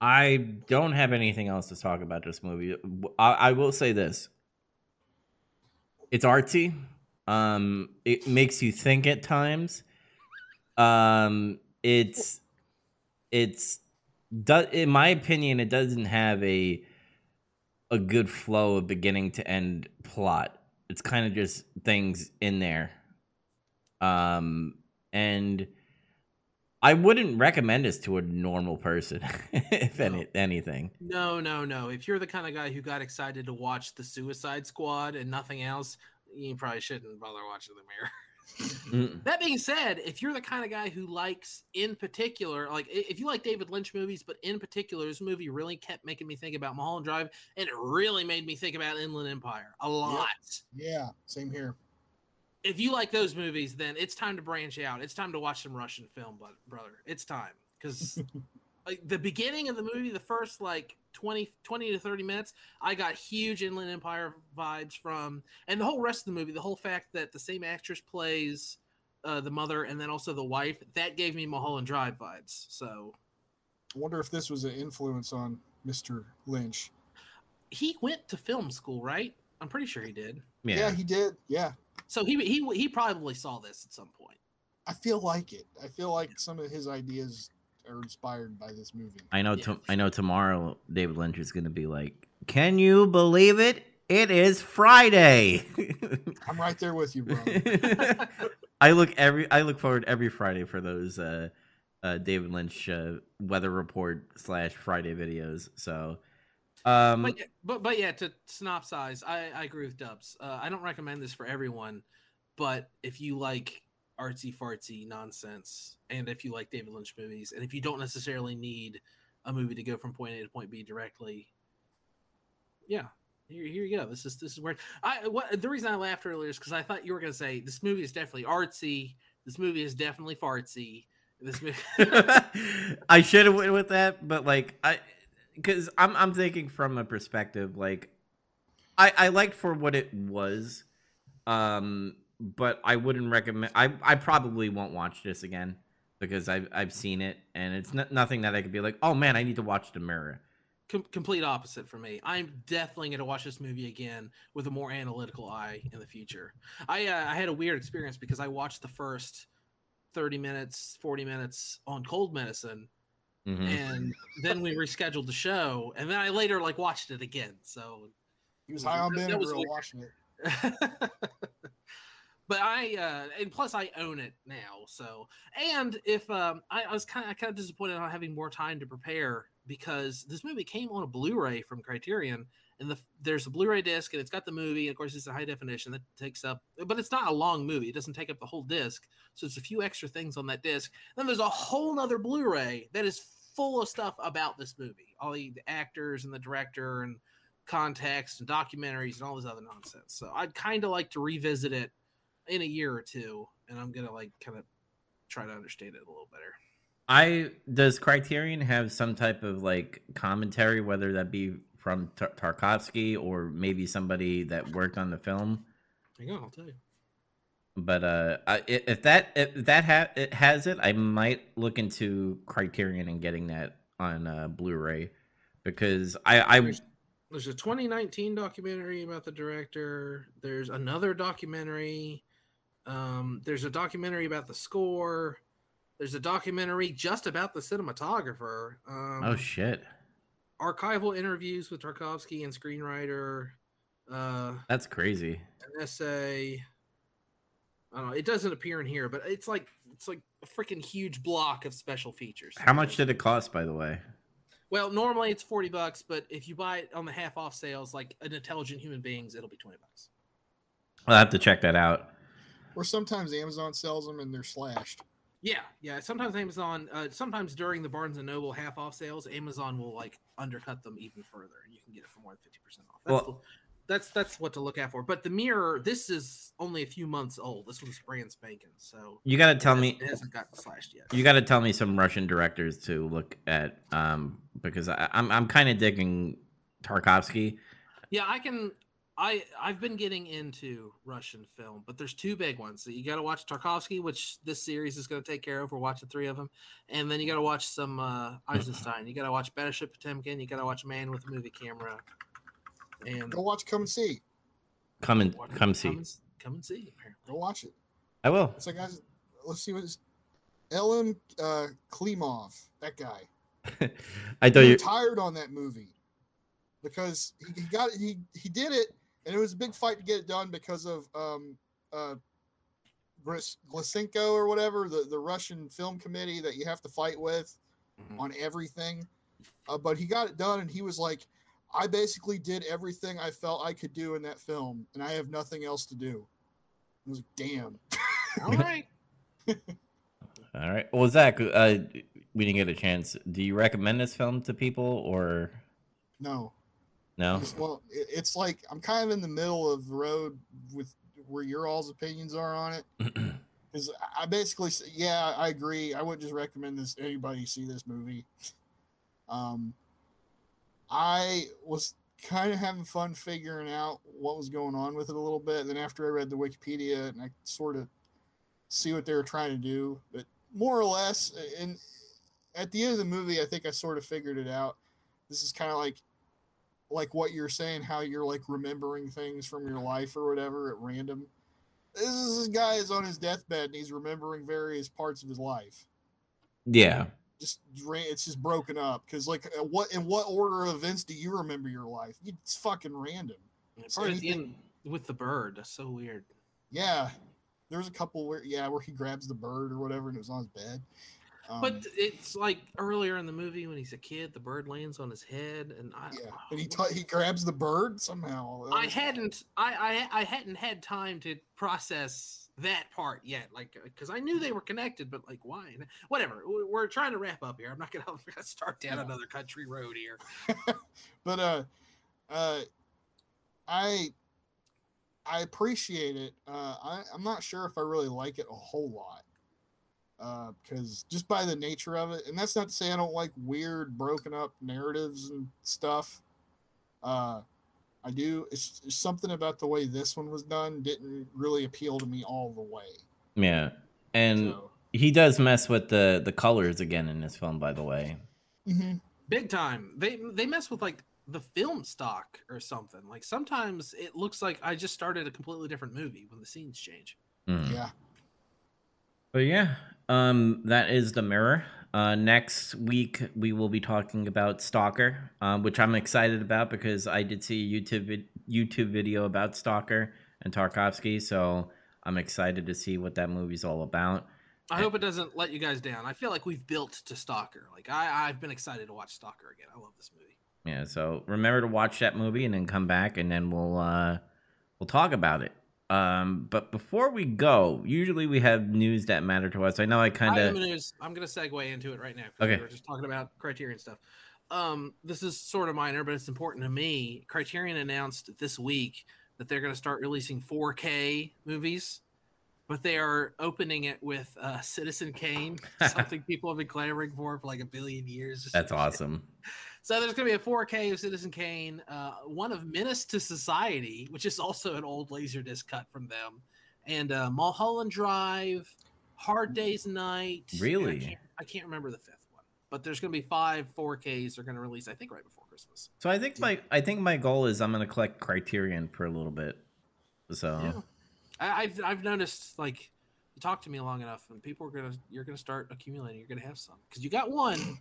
I don't have anything else to talk about this movie. I will say this. It's artsy. It makes you think at times. In my opinion, it doesn't have a good flow of beginning to end plot. It's kind of just things in there. And I wouldn't recommend this to a normal person, anything. No. If you're the kind of guy who got excited to watch The Suicide Squad and nothing else, you probably shouldn't bother watching The Mirror. That being said, if you're the kind of guy who likes, in particular, if you like David Lynch movies, but in particular, this movie really kept making me think about Mulholland Drive, and it really made me think about Inland Empire a lot. Yeah, same here. If you like those movies, then it's time to branch out. It's time to watch some Russian film, brother. It's time. Because the beginning of the movie, the first 20 to 30 minutes, I got huge Inland Empire vibes from. And the whole rest of the movie, the whole fact that the same actress plays the mother and then also the wife, that gave me Mulholland Drive vibes. So, I wonder if this was an influence on Mr. Lynch. He went to film school, right? I'm pretty sure he did. Yeah he did. Yeah. So he probably saw this at some point. I feel like it. I feel like some of his ideas are inspired by this movie. I know tomorrow David Lynch is going to be like, "Can you believe it? It is Friday." I'm right there with you, bro. I look forward every Friday for those David Lynch weather report / Friday videos. So but to synopsize, I agree with Dubs. I don't recommend this for everyone, but if you like artsy fartsy nonsense, and if you like David Lynch movies, and if you don't necessarily need a movie to go from point A to point B directly, here you go. This is where the reason I laughed earlier is because I thought you were going to say this movie is definitely artsy. This movie is definitely fartsy. This movie. I should have went with that, but because I'm thinking from a perspective I liked for what it was, but I wouldn't recommend. I probably won't watch this again because I've seen it, and it's nothing that I could be like, oh man, I need to watch The Mirror. Complete opposite for me. I'm definitely going to watch this movie again with a more analytical eye in the future. I had a weird experience because I watched the first 30 minutes, 40 minutes on cold medicine. Mm-hmm. And then we rescheduled the show, and then I later watched it again. So he was high on Ben watching it. But and plus I own it now. So, and if I was kind of disappointed on having more time to prepare because this movie came on a Blu-ray from Criterion, and there's a Blu-ray disc, and it's got the movie, and of course it's a high definition that takes up, but it's not a long movie. It doesn't take up the whole disc, so it's a few extra things on that disc. Then there's a whole other Blu-ray that is full of stuff about this movie, all the actors and the director and context and documentaries and all this other nonsense. So I'd kind of like to revisit it in a year or two, and I'm gonna try to understand it a little better. Does Criterion have some type of commentary, whether that be from Tarkovsky or maybe somebody that worked on the film? Hang on, I'll tell you. But if that has it, I might look into Criterion and getting that on Blu-ray, because there's a 2019 documentary about the director. There's another documentary. There's a documentary about the score. There's a documentary just about the cinematographer. Oh shit. Archival interviews with Tarkovsky and screenwriter. That's crazy. An essay. I don't know. It doesn't appear in here, but it's like a freaking huge block of special features. How much did it cost, by the way? Well, normally it's $40, but if you buy it on the half off sales, like an intelligent human beings, it'll be $20. I'll have to check that out. Or sometimes Amazon sells them and they're slashed. Yeah. Sometimes Amazon, sometimes during the Barnes & Noble half-off sales, Amazon will like undercut them even further, and you can get it for more than 50% off. That's what to look out for. But the mirror, this is only a few months old. This one's brand spanking. So you got to tell me it hasn't gotten slashed yet. You got to tell me some Russian directors to look at, because I'm kind of digging Tarkovsky. Yeah, I've been getting into Russian film, but there's two big ones. So you got to watch Tarkovsky, which this series is going to take care of. We're watching three of them, and then you got to watch some Eisenstein. You got to watch Battleship Potemkin. You got to watch Man with a Movie Camera. And go watch Come and See. Come and see. Apparently. Go watch it. I will. It's like, let's see what is Ellen Klimov, that guy. I thought you retired on that movie because he did it, and it was a big fight to get it done because of Glasenko or whatever, the Russian film committee that you have to fight with on everything. But he got it done, and he was like, I basically did everything I felt I could do in that film, and I have nothing else to do. It was like, damn. All right. All right. Well, Zach, we didn't get a chance. Do you recommend this film to people, or? No. Well, it's like I'm kind of in the middle of the road with where your all's opinions are on it. Because I basically say, yeah, I agree. I wouldn't just recommend this. Anybody see this movie. I was kind of having fun figuring out what was going on with it a little bit. And then after I read the Wikipedia and I sort of see what they were trying to do, but more or less, and at the end of the movie, I think I sort of figured it out. This is kind of like what you're saying, how you're like remembering things from your life or whatever at random. This guy is on his deathbed and he's remembering various parts of his life. Yeah. Just it's just broken up because like in what order of events do you remember your life? It's fucking random. It's with the bird. That's so weird. Yeah, there's a couple where he grabs the bird or whatever and it was on his bed. But it's like earlier in the movie when he's a kid, the bird lands on his head, and he grabs the bird somehow. I hadn't had time to process that part yet, like, because I knew they were connected, but like, why? Whatever. We're trying to wrap up here. I'm not gonna start down another country road here. But I appreciate it. I'm not sure if I really like it a whole lot, because just by the nature of it, and that's not to say I don't like weird, broken up narratives and stuff. I do. It's something about the way this one was done didn't really appeal to me all the way. Yeah, and so he does mess with the colors again in this film, by the way. Mm-hmm. Big time. They mess with like the film stock or something. Like sometimes it looks like I just started a completely different movie when the scenes change. Mm. Yeah. But yeah, that is The Mirror. Next week, we will be talking about Stalker, which I'm excited about because I did see a YouTube video about Stalker and Tarkovsky, so I'm excited to see what that movie's all about. I hope it doesn't let you guys down. I feel like we've built to Stalker. Like, I've been excited to watch Stalker again. I love this movie. Yeah, so remember to watch that movie and then come back, and then we'll talk about it. But before we go, usually we have news that matter to us. I know I'm going to segue into it right now. Okay. We were just talking about Criterion stuff. This is sort of minor, but it's important to me. Criterion announced this week that they're going to start releasing 4K movies, but they are opening it with Citizen Kane, something people have been clamoring for like a billion years. That's awesome. So there's going to be a 4K of Citizen Kane, one of Menace to Society, which is also an old Laserdisc cut from them, and Mulholland Drive, Hard Day's Night. Really? I can't remember the fifth one, but there's going to be 5 4Ks they're going to release, I think, right before Christmas. So I think my goal is I'm going to collect Criterion for a little bit. So yeah. I've noticed, like, you talk to me long enough, and you're going to start accumulating. You're going to have some because you got one.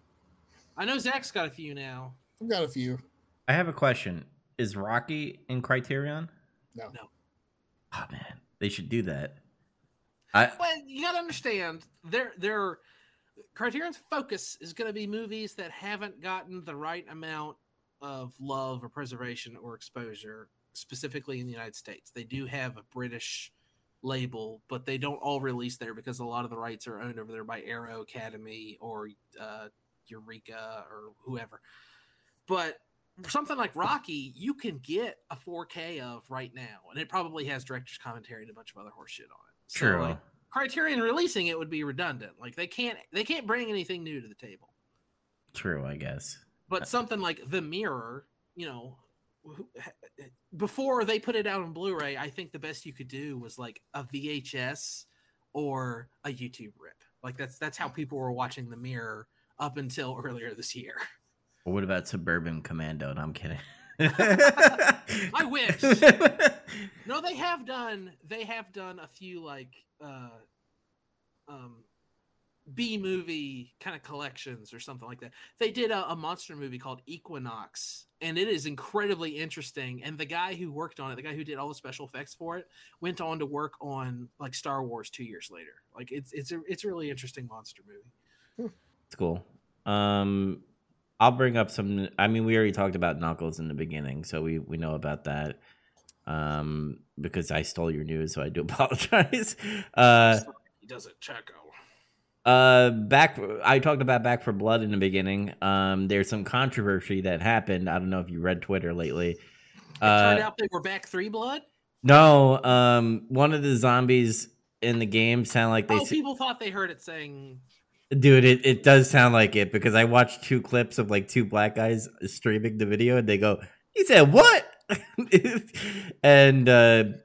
I know Zach's got a few now. I've got a few. I have a question. Is Rocky in Criterion? No. Oh, man. They should do that. Well, you got to understand, their Criterion's focus is going to be movies that haven't gotten the right amount of love or preservation or exposure, specifically in the United States. They do have a British label, but they don't all release there because a lot of the rights are owned over there by Arrow Academy or Eureka or whoever. But something like Rocky, you can get a 4K of right now, and it probably has director's commentary and a bunch of other horseshit on it. So, true. Like, Criterion releasing it would be redundant. Like they can't bring anything new to the table. True, I guess. But something like The Mirror, you know, before they put it out on Blu-ray, I think the best you could do was like a VHS or a YouTube rip. Like that's how people were watching The Mirror up until earlier this year. Well, what about Suburban Commando? No, I'm kidding. I wish. No, they have done a few like B-movie kind of collections or something like that. They did a monster movie called Equinox, and it is incredibly interesting. And the guy who worked on it, the guy who did all the special effects for it, went on to work on like Star Wars 2 years later. Like it's a really interesting monster movie. It's cool. I'll bring up some. I mean, we already talked about Knuckles in the beginning, so we know about that. Because I stole your news, so I do apologize. He doesn't check out. I talked about Back for Blood in the beginning. There's some controversy that happened. I don't know if you read Twitter lately. It turned out they were Back 3 Blood? No. One of the zombies in the game sound like they... Oh, people thought they heard it saying... Dude, it does sound like it, because I watched two clips of like two black guys streaming the video, and they go, he said what? And the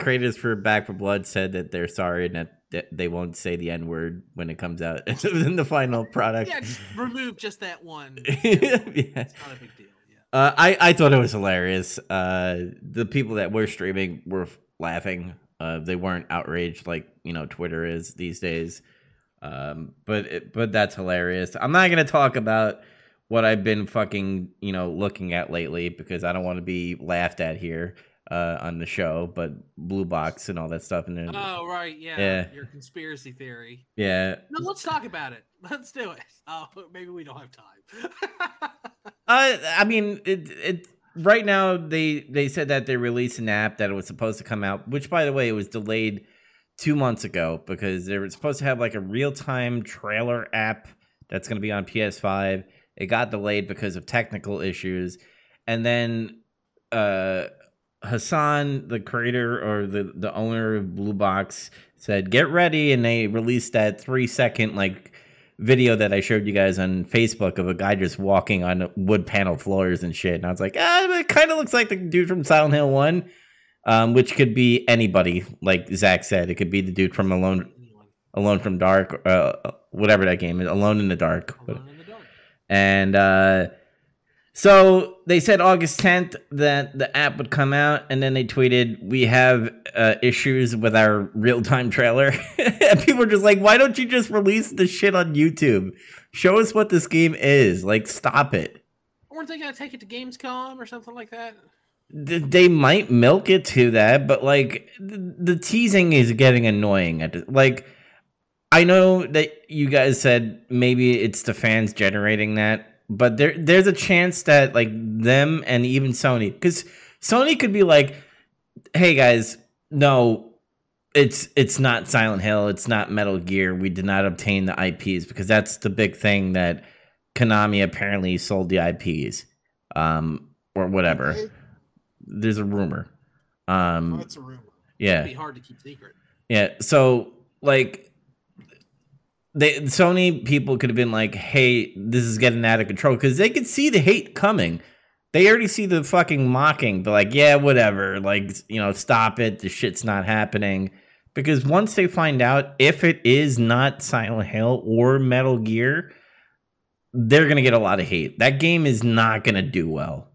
creators for Back for Blood said that they're sorry and that they won't say the N-word when it comes out in the final product. Yeah, just remove just that one. Yeah. It's not a big deal. Yeah. I thought it was hilarious. The people that were streaming were laughing. They weren't outraged like, you know, Twitter is these days. But that's hilarious. I'm not going to talk about what I've been fucking, you know, looking at lately, because I don't want to be laughed at here. On the show, but Blue Box and all that stuff. And then, oh, right, yeah, your conspiracy theory. Yeah. No, let's talk about it. Let's do it. Oh, maybe we don't have time. I mean, it right now they said that they released an app that it was supposed to come out, which, by the way, it was delayed 2 months ago because they were supposed to have like a real-time trailer app that's going to be on PS5. It got delayed because of technical issues. And then... Hassan, the creator or the owner of Blue Box, said, get ready. And they released that 3-second like video that I showed you guys on Facebook of a guy just walking on wood panel floors and shit. And I was like, it kind of looks like the dude from Silent Hill 1, which could be anybody. Like Zach said, it could be the dude from Alone from Dark, whatever that game is, Alone in the Dark. And, so they said August 10th that the app would come out, and then they tweeted, we have issues with our real-time trailer. And people are just like, why don't you just release the shit on YouTube? Show us what this game is. Like, stop it. Weren't they going to take it to Gamescom or something like that? They might milk it to that, but, like, the teasing is getting annoying. Like, I know that you guys said maybe it's the fans generating that. But there's a chance that, like, them and even Sony... Because Sony could be like, hey, guys, no, it's not Silent Hill. It's not Metal Gear. We did not obtain the IPs. Because that's the big thing that Konami apparently sold the IPs. Or whatever. Okay. There's a rumor. That's a rumor. Yeah. It'd be hard to keep secret. Yeah, so, like... Sony people could have been like, hey, this is getting out of control, because they could see the hate coming. They already see the fucking mocking. They're like, yeah, whatever. Like, you know, stop it. The shit's not happening. Because once they find out if it is not Silent Hill or Metal Gear, they're going to get a lot of hate. That game is not going to do well.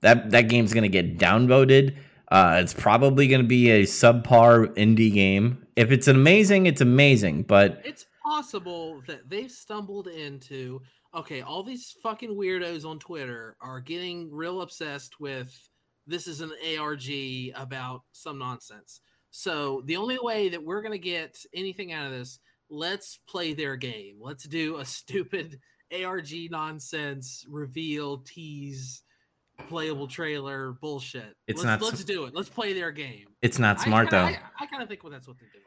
That game's going to get downvoted. It's probably going to be a subpar indie game. If it's amazing, it's amazing. But it's possible that they've stumbled into, okay, all these fucking weirdos on Twitter are getting real obsessed with this is an ARG about some nonsense. So the only way that we're going to get anything out of this, let's play their game. Let's do a stupid ARG nonsense reveal tease playable trailer bullshit. Let's do it. Let's play their game. It's not smart though. I kind of think that's what they're doing.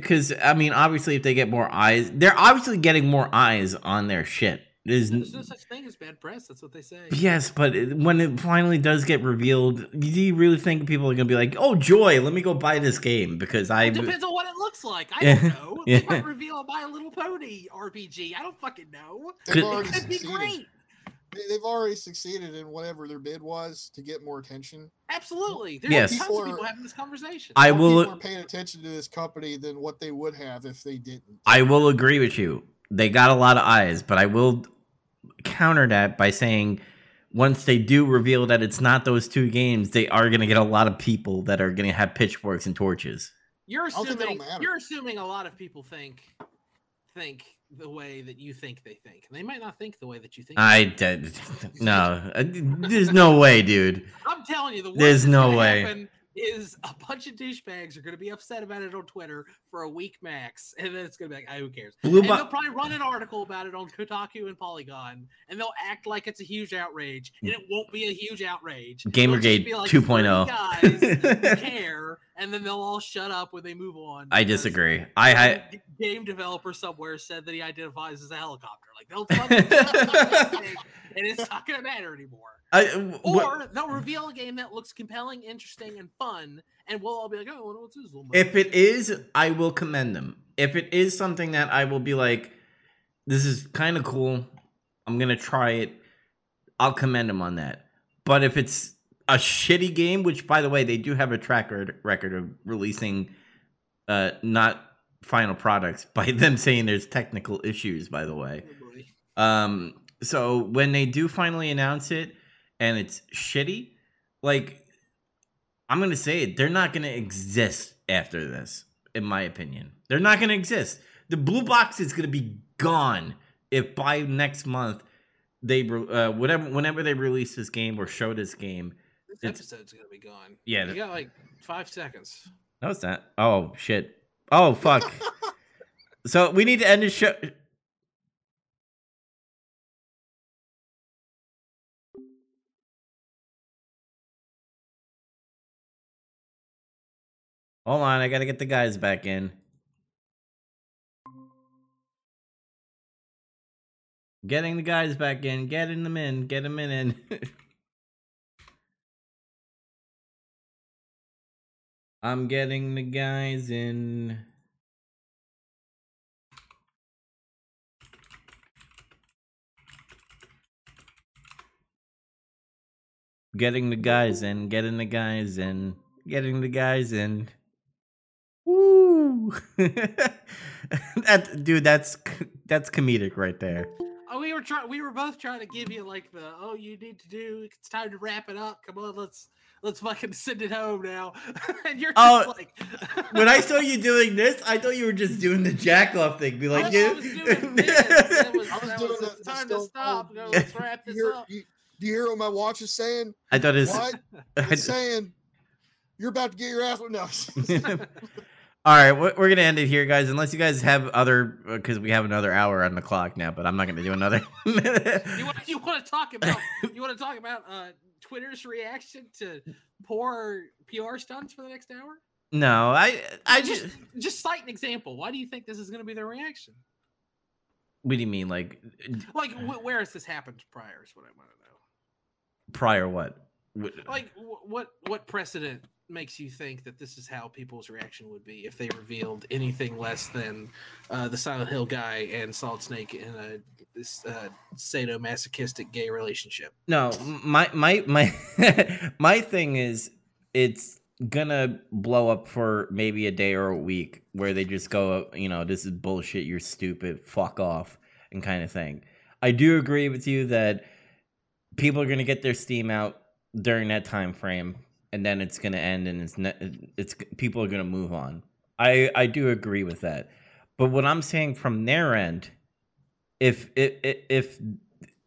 Because I mean, obviously, if they get more eyes, they're obviously getting more eyes on their shit. There's no such thing as bad press. That's what they say. Yes, but when it finally does get revealed, do you really think people are gonna be like, "Oh joy, let me go buy this game"? Because it depends on what it looks like. I don't know. They might reveal a My Little Pony RPG. I don't fucking know. It could be great. They've already succeeded in whatever their bid was to get more attention. Absolutely. There's tons of people having this conversation. People are paying attention to this company than what they would have if they didn't. I will agree with you. They got a lot of eyes, but I will counter that by saying once they do reveal that it's not those two games, they are going to get a lot of people that are going to have pitchforks and torches. You're assuming a lot of people think the way that you think they think. They might not think the way that you think. No, there's no way, dude. I'm telling you, the worst there's no way is a bunch of douchebags are going to be upset about it on Twitter for a week max, and then it's going to be like, oh, who cares? And they'll probably run an article about it on Kotaku and Polygon, and they'll act like it's a huge outrage, and it won't be a huge outrage. Gamergate 2.0. Guys care. And then they'll all shut up when they move on. I disagree. I game developer somewhere said that he identifies as a helicopter. Like they'll tell you, and it's not going to matter anymore. Or they'll reveal a game that looks compelling, interesting, and fun, and we'll all be like, "Oh, I wonder what's this little movie." If it is, I will commend them. If it is something that I will be like, "This is kind of cool. I'm gonna try it," I'll commend them on that. But if it's a shitty game, which, by the way, they do have a track record of releasing not final products by them saying there's technical issues, by the way. So when they do finally announce it and it's shitty, like, I'm going to say it, they're not going to exist after this, in my opinion. They're not going to exist. The Blue Box is going to be gone if by next month, whenever they release this game or show this game, this episode's gonna be gone. Yeah, you got like 5 seconds. No, it's not. Oh shit. Oh fuck. So we need to end the show. Hold on, I gotta get the guys back in. Getting the guys back in. Getting them in. Get them in. I'm getting the guys in. Getting the guys in. Getting the guys in. Getting the guys in. Woo! Dude, that's comedic right there. Oh, we were both trying to give you like the you need to do. It's time to wrap it up. Come on, let's fucking send it home now. And you're just like, when I saw you doing this, I thought you were just doing the jack off thing. Be like, dude, it's time to stop. No, let's wrap this up. Do you hear what my watch is saying? I thought it's saying you're about to get your ass. No. All right, we're gonna end it here, guys. Unless you guys have other, because we have another hour on the clock now. But I'm not gonna do another. You want to talk about Twitter's reaction to poor PR stunts for the next hour? No, I just cite an example. Why do you think this is gonna be their reaction? What do you mean, like where has this happened prior? Is what I want to know. Prior what? Like what precedent makes you think that this is how people's reaction would be if they revealed anything less than the Silent Hill guy and Solid Snake in this sadomasochistic gay relationship? No, my my thing is it's gonna blow up for maybe a day or a week where they just go, you know, this is bullshit, you're stupid, fuck off, and kind of thing. I do agree with you that people are gonna get their steam out during that time frame. And then it's going to end, and it's people are going to move on. I do agree with that, but what I'm saying from their end, if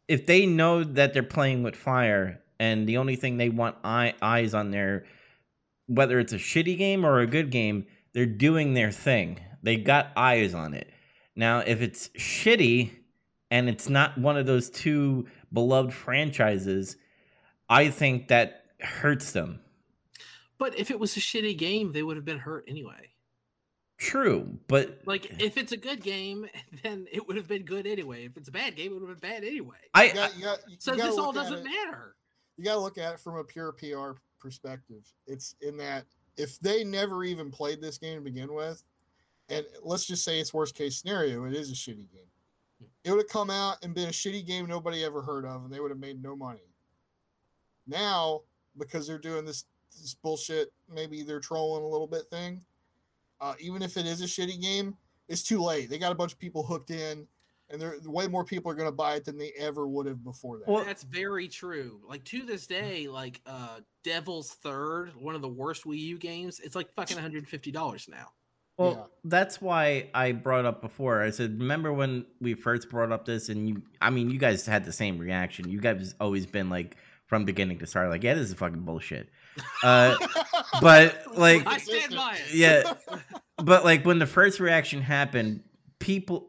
they know that they're playing with fire, and the only thing they want eyes on their, whether it's a shitty game or a good game, they're doing their thing. They got eyes on it. Now, if it's shitty, and it's not one of those two beloved franchises, I think that hurts them. But if it was a shitty game, they would have been hurt anyway. True, but... Like, if it's a good game, then it would have been good anyway. If it's a bad game, it would have been bad anyway. So this all doesn't matter. You got to look at it from a pure PR perspective. It's in that if they never even played this game to begin with, and let's just say it's worst case scenario, it is a shitty game. It would have come out and been a shitty game nobody ever heard of, and they would have made no money. Now, because they're doing this bullshit, maybe they're trolling a little bit thing, even if it is a shitty game, it's too late. They got a bunch of people hooked in, and way more people are going to buy it than they ever would have before that. Well, that's very true. Like, to this day, like Devil's Third, one of the worst Wii U games, it's like fucking $150 now. Well, yeah. That's why I brought up before. I said, remember when we first brought up this, and you guys had the same reaction. You guys always been like, from beginning to start, like, yeah, this is fucking bullshit. But like, I stand by it. Yeah, but like when the first reaction happened,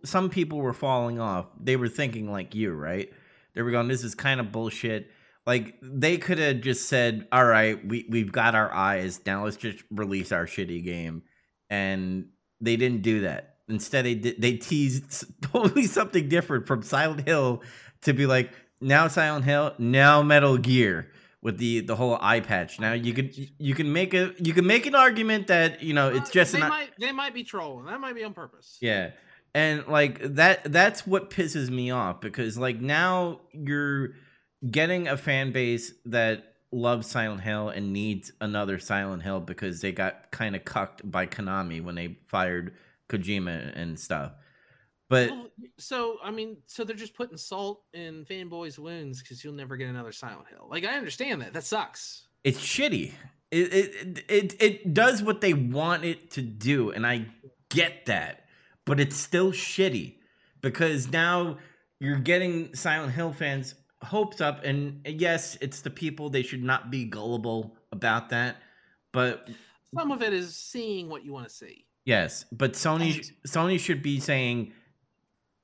some people were falling off. They were thinking like you, right? They were going, this is kind of bullshit. Like, they could have just said, all right, we've got our eyes. Now let's just release our shitty game. And they didn't do that. Instead, they teased totally something different from Silent Hill to be like, now Silent Hill, now Metal Gear with the whole eye patch. Now you can make an argument that, you know, it's just they might be trolling. That might be on purpose. Yeah, and like that's what pisses me off, because like now you're getting a fan base that loves Silent Hill and needs another Silent Hill because they got kind of cucked by Konami when they fired Kojima and stuff. But so they're just putting salt in fanboys' wounds because you'll never get another Silent Hill. Like, I understand that. That sucks. It's shitty. It does what they want it to do, and I get that. But it's still shitty because now you're getting Silent Hill fans' hopes up, and yes, it's the people. They should not be gullible about that. But some of it is seeing what you want to see. Yes, but Sony should be saying,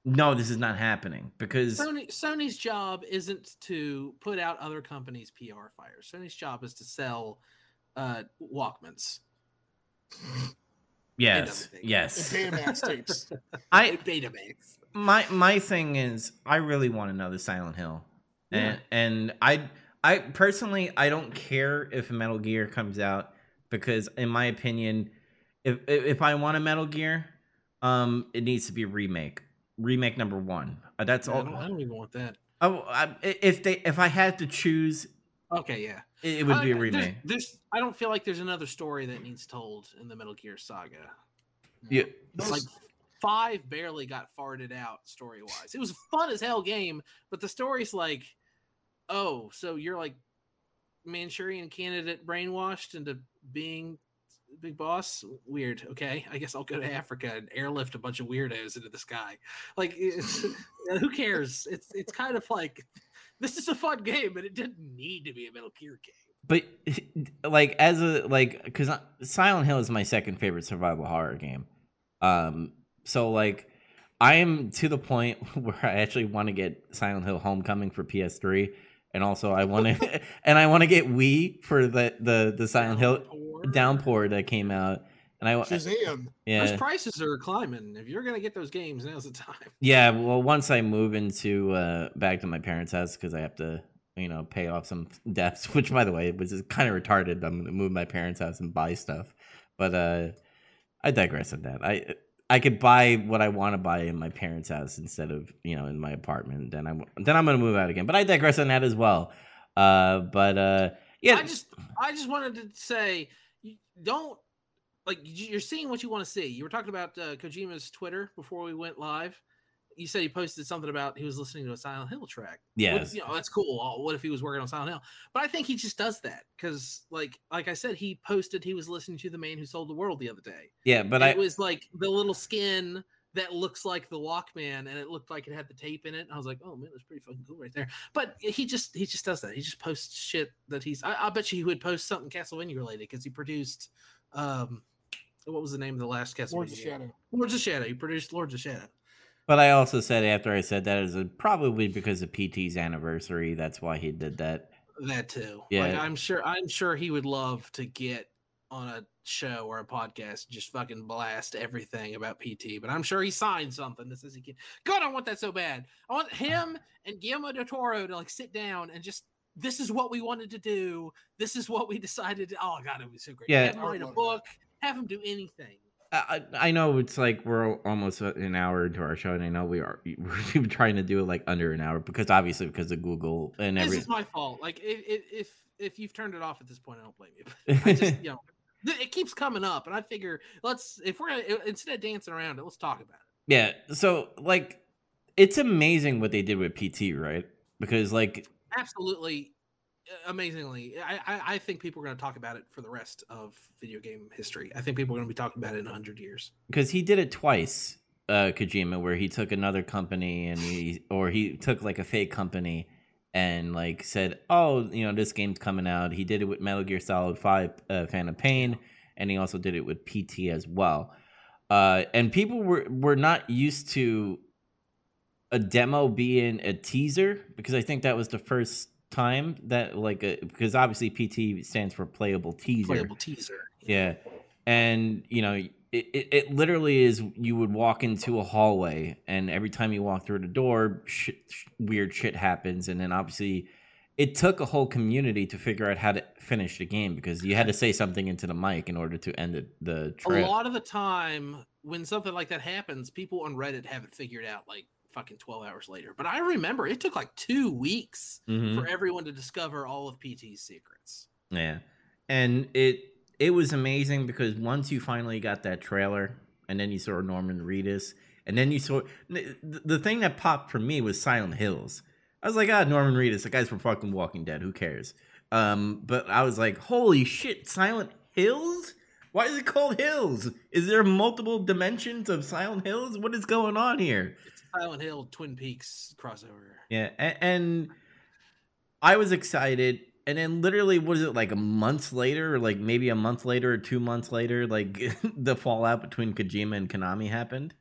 no, this is not happening, because Sony's job isn't to put out other companies' PR fires. Sony's job is to sell Walkmans. Yes, yes. Betamax tapes. Betamax. My thing is, I really want another Silent Hill, and I personally, I don't care if Metal Gear comes out, because in my opinion, if I want a Metal Gear, it needs to be a remake. Remake number one. That's all. I don't even want that. Oh, if I had to choose, okay, yeah, it would be a remake. I don't feel like there's another story that needs told in the Metal Gear saga. Yeah, like 5 barely got farted out story wise. It was a fun as hell game, but the story's like, oh, so you're like Manchurian Candidate brainwashed into being Big Boss? Weird. Okay, I guess I'll go to Africa and airlift a bunch of weirdos into the sky. Like, who cares? It's kind of like, this is a fun game, but it didn't need to be a Metal Gear game. But like, because Silent Hill is my second favorite survival horror game. So like, I am to the point where I actually want to get Silent Hill Homecoming for PS3, and also I want to get Wii for the Silent Hill Downpour that came out, and Shazam. Yeah, those prices are climbing. If you're gonna get those games, now's the time. Yeah, well, once I move into back to my parents' house, because I have to, you know, pay off some debts, which, by the way, was just kind of retarded. I'm gonna move to my parents' house and buy stuff, but I digress on that. I could buy what I want to buy in my parents' house instead of, you know, in my apartment. Then I'm gonna move out again, but I digress on that as well. Yeah, I just wanted to say, don't, like, you're seeing what you want to see. You were talking about Kojima's Twitter before we went live. You said he posted something about he was listening to a Silent Hill track. Yes, you know, that's cool. What if he was working on Silent Hill? But I think he just does that because, like I said, he posted he was listening to The Man Who Sold the World the other day. Yeah, but it was like the little skin that looks like the Walkman, and it looked like it had the tape in it. And I was like, oh man, that's pretty fucking cool right there. But he just does that. He just posts shit that he's. I bet you he would post something Castlevania related, because he produced, what was the name of the last Castlevania? Lords of Shadow. Lords of Shadow. He produced Lords of Shadow. But I also said, after I said that, is probably because of PT's anniversary. That's why he did that. That too. Yeah. Like, I'm sure he would love to get on a show or a podcast, just fucking blast everything about PT. But I'm sure he signed something that says he can. God, I want that so bad. I want him and Guillermo del Toro to like sit down and just, this is what we wanted to do. This is what we decided to, oh God, it was so great. Yeah. Have him write a book, have him do anything. I know it's like we're almost an hour into our show, and I know we're trying to do it like under an hour because of Google and everything. This is my fault. Like if you've turned it off at this point, I don't blame you. I just, you know, it keeps coming up, and I figure instead of dancing around it, let's talk about it. Yeah. So like, it's amazing what they did with PT, right? Because like, absolutely. Amazingly, I think people are going to talk about it for the rest of video game history. I think people are going to be talking about it in 100 years. Because he did it twice, Kojima, where he took another company and he took like a fake company and like said, oh, you know, this game's coming out. He did it with Metal Gear Solid 5, Phantom Pain, and he also did it with PT as well. And people were not used to a demo being a teaser, because I think that was the first time that because obviously PT stands for playable teaser. Yeah. And you know, it literally is, you would walk into a hallway and every time you walk through the door, weird shit happens. And then obviously it took a whole community to figure out how to finish the game, because you had to say something into the mic in order to end the trail. A lot of the time when something like that happens, people on Reddit have it figured out like fucking 12 hours later. But I remember it took like 2 weeks for everyone to discover all of PT's secrets. Yeah. And it was amazing, because once you finally got that trailer and then you saw Norman Reedus, and then you saw the thing that popped for me was Silent Hills. I was like, ah, Norman Reedus, the guy's from fucking Walking Dead, who cares? But I was like, holy shit, Silent Hills? Why is it called Hills? Is there multiple dimensions of Silent Hills? What is going on here? Silent Hill, Twin Peaks crossover. Yeah, and I was excited, and then literally, was it like maybe a month later or 2 months later, like the fallout between Kojima and Konami happened?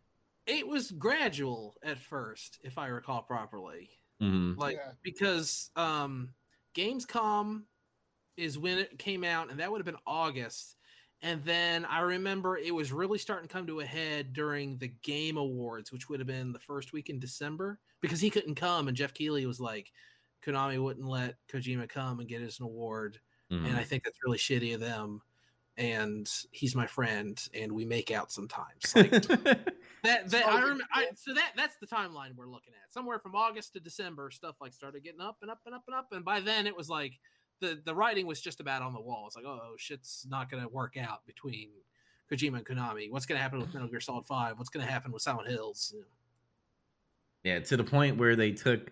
It was gradual at first, if I recall properly. Mm-hmm. Because Gamescom is when it came out, and that would have been August. And then I remember it was really starting to come to a head during the Game Awards, which would have been the first week in December, because he couldn't come. And Jeff Keighley was like, Konami wouldn't let Kojima come and get us an award. Mm-hmm. And I think that's really shitty of them. And he's my friend, and we make out sometimes. Like, that's the timeline we're looking at. Somewhere from August to December, stuff like started getting up and up and up and up. And by then it was like, the writing was just about on the wall. It's like, oh, shit's not going to work out between Kojima and Konami. What's going to happen with Metal Gear Solid 5? What's going to happen with Silent Hills? Yeah, to the point where they took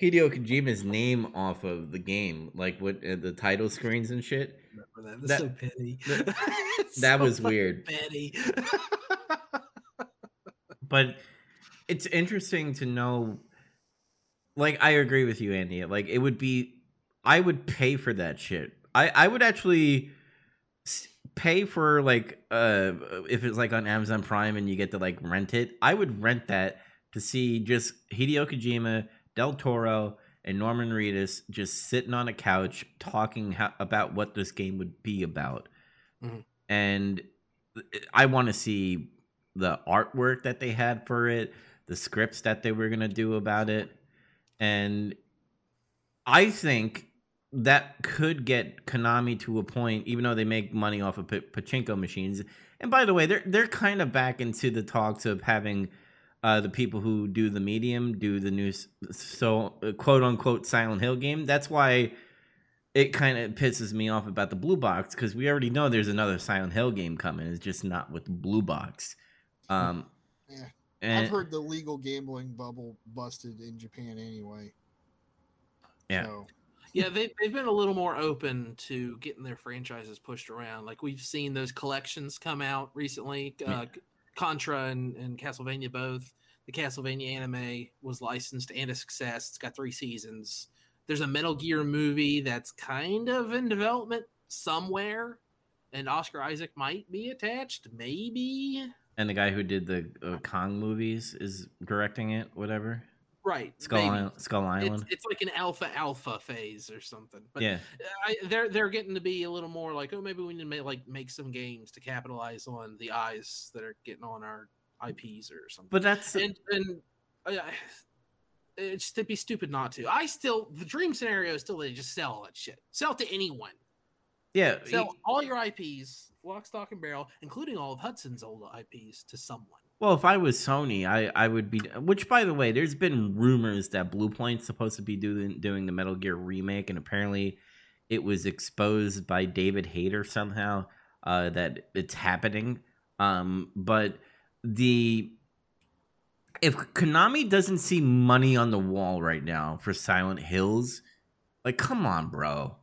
Hideo Kojima's name off of the game, like what the title screens and shit. Remember that? That's so petty. That was weird. Petty. But it's interesting to know. Like, I agree with you, Andy. Like, it would be... I would pay for that shit. I would actually pay for, like, if it's, like, on Amazon Prime and you get to, like, rent it. I would rent that to see just Hideo Kojima, Del Toro, and Norman Reedus just sitting on a couch talking about what this game would be about. Mm-hmm. And I want to see the artwork that they had for it, the scripts that they were going to do about it. And I think that could get Konami to a point, even though they make money off of pachinko machines. And by the way, they're kind of back into the talks of having the people who do the medium do the new quote unquote Silent Hill game. That's why it kind of pisses me off about the Blue Box, because we already know there's another Silent Hill game coming. It's just not with the Blue Box. Yeah, I've heard the legal gambling bubble busted in Japan anyway. Yeah, so. Yeah, they've been a little more open to getting their franchises pushed around. Like, we've seen those collections come out recently, Contra and Castlevania both. The Castlevania anime was licensed and a success. It's got 3 seasons. There's a Metal Gear movie that's kind of in development somewhere, and Oscar Isaac might be attached, maybe. And the guy who did the Kong movies is directing it, whatever. Right. Skull Island. It's like an alpha phase or something. But yeah. They're getting to be a little more like, oh, maybe we need to make some games to capitalize on the eyes that are getting on our IPs or something. But that's... And it's to be stupid not to. The dream scenario is still they just sell all that shit. Sell it to anyone. Yeah. Sell all your IPs, lock, stock, and barrel, including all of Hudson's old IPs, to someone. Well, if I was Sony, I would be... Which, by the way, there's been rumors that Bluepoint's supposed to be doing the Metal Gear remake, and apparently it was exposed by David Hayter somehow that it's happening. But the... If Konami doesn't see money on the wall right now for Silent Hills, like, come on, bro.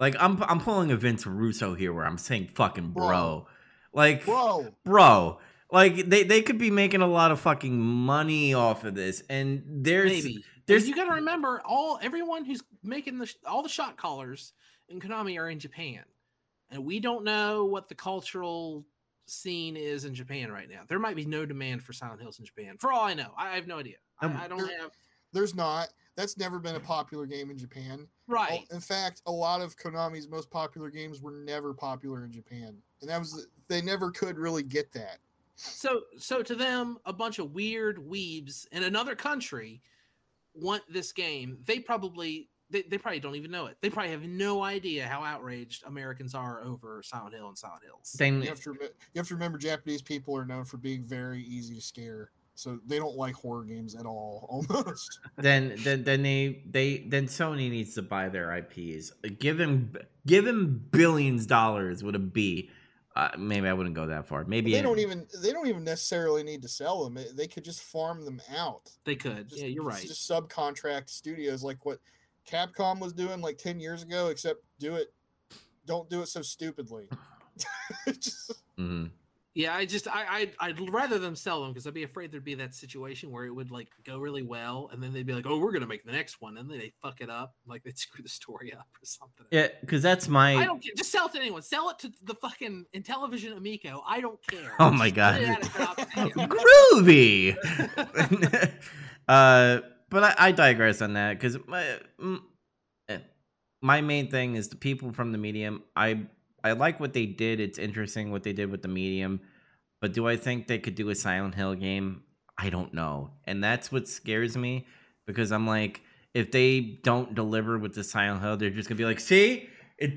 Like, I'm pulling a Vince Russo here where I'm saying fucking bro. Like, bro. Like, they could be making a lot of fucking money off of this, and there's you got to remember everyone who's making all the shot callers in Konami are in Japan, and we don't know what the cultural scene is in Japan right now. There might be no demand for Silent Hills in Japan, for all I know. I have no idea. There's not. That's never been a popular game in Japan. Right. In fact, a lot of Konami's most popular games were never popular in Japan, and that was they never could really get that. So to them, a bunch of weird weebs in another country want this game. They probably don't even know it. They probably have no idea how outraged Americans are over Silent Hill and Silent Hills. You have to remember, Japanese people are known for being very easy to scare, so they don't like horror games at all. Almost. Then Sony needs to buy their IPs. Give them $billions with a B. Maybe I wouldn't go that far. Maybe they don't even necessarily need to sell them. They could just farm them out. They could. Just, yeah, you're right. Just subcontract studios, like what Capcom was doing like 10 years ago, except don't do it so stupidly. Yeah, I'd rather them sell them, because I'd be afraid there'd be that situation where it would like go really well, and then they'd be like, oh, we're gonna make the next one, and then they fuck it up, like they'd screw the story up or something. Yeah, because that's my... I don't care. Just sell it to anyone. Sell it to the fucking Intellivision Amico. I don't care. Oh my god, groovy. But I digress on that, because my main thing is the people from the medium. I like what they did. It's interesting what they did with the medium. But do I think they could do a Silent Hill game? I don't know. And that's what scares me, because I'm like, if they don't deliver with the Silent Hill, they're just going to be like, see, it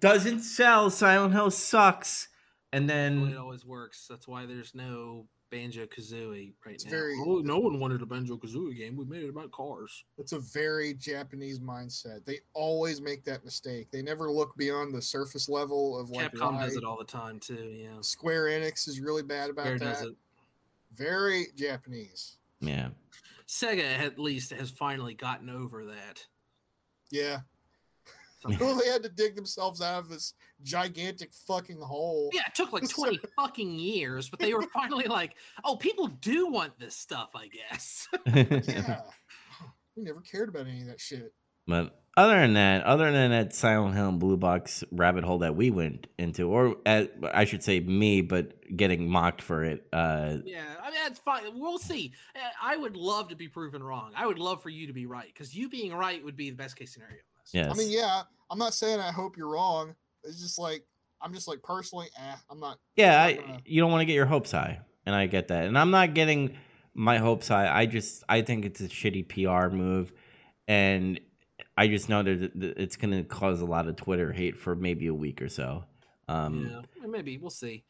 doesn't sell. Silent Hill sucks. And then... Well, it always works. That's why there's no Banjo-Kazooie right now. No one wanted a Banjo-Kazooie game. We made it about cars. It's a very Japanese mindset. They always make that mistake. They never look beyond the surface level of like... Capcom does it all the time too, yeah. Square Enix is really bad about that. Does it. Very Japanese. Yeah. Sega, at least, has finally gotten over that. Yeah. Well, they had to dig themselves out of this gigantic fucking hole. Yeah, it took like 20 fucking years, but they were finally like, oh, people do want this stuff, I guess. Yeah. We never cared about any of that shit. But other than that Silent Hill and Blue Box rabbit hole that we went into, or I should say me, but getting mocked for it. Yeah, I mean, that's fine. We'll see. I would love to be proven wrong. I would love for you to be right, because you being right would be the best case scenario. Yes. I mean, yeah, I'm not saying I hope you're wrong. It's just like, I'm just like, personally, I'm not. Yeah, you don't want to get your hopes high, and I get that. And I'm not getting my hopes high. I think it's a shitty PR move, and I just know that it's going to cause a lot of Twitter hate for maybe a week or so. Yeah, maybe. We'll see.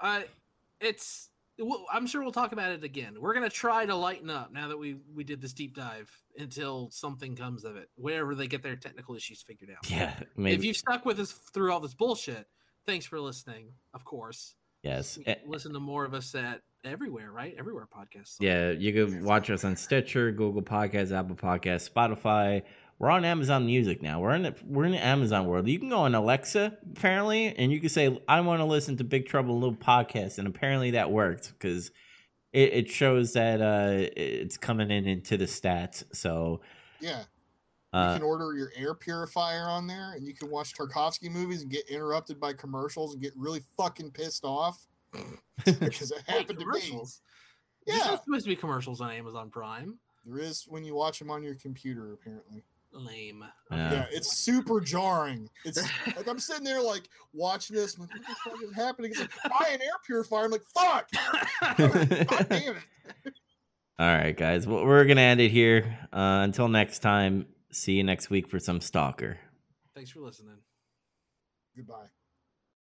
I'm sure we'll talk about it again. We're going to try to lighten up now that we did this deep dive until something comes of it, wherever they get their technical issues figured out. Yeah, maybe. If you stuck with us through all this bullshit, thanks for listening, of course. Yes. Listen to more of us at everywhere, right? Everywhere podcasts. Yeah, you can watch us on Stitcher, Google Podcasts, Apple Podcasts, Spotify. We're on Amazon Music now. We're in the Amazon world. You can go on Alexa, apparently, and you can say, I want to listen to Big Trouble in Little Podcast, and apparently that worked, because it shows that it's coming into the stats. So yeah, you can order your air purifier on there, and you can watch Tarkovsky movies and get interrupted by commercials and get really fucking pissed off because it happened to me. Yeah, there's supposed to be commercials on Amazon Prime. There is when you watch them on your computer, apparently. Lame. Yeah, it's super jarring. It's like I'm sitting there like watching this. I'm like, what the fuck is happening? It's like, buy an air purifier. I'm like, fuck. God damn it. All right, guys. Well, we're gonna end it here. Until next time. See you next week for some Stalker. Thanks for listening. Goodbye.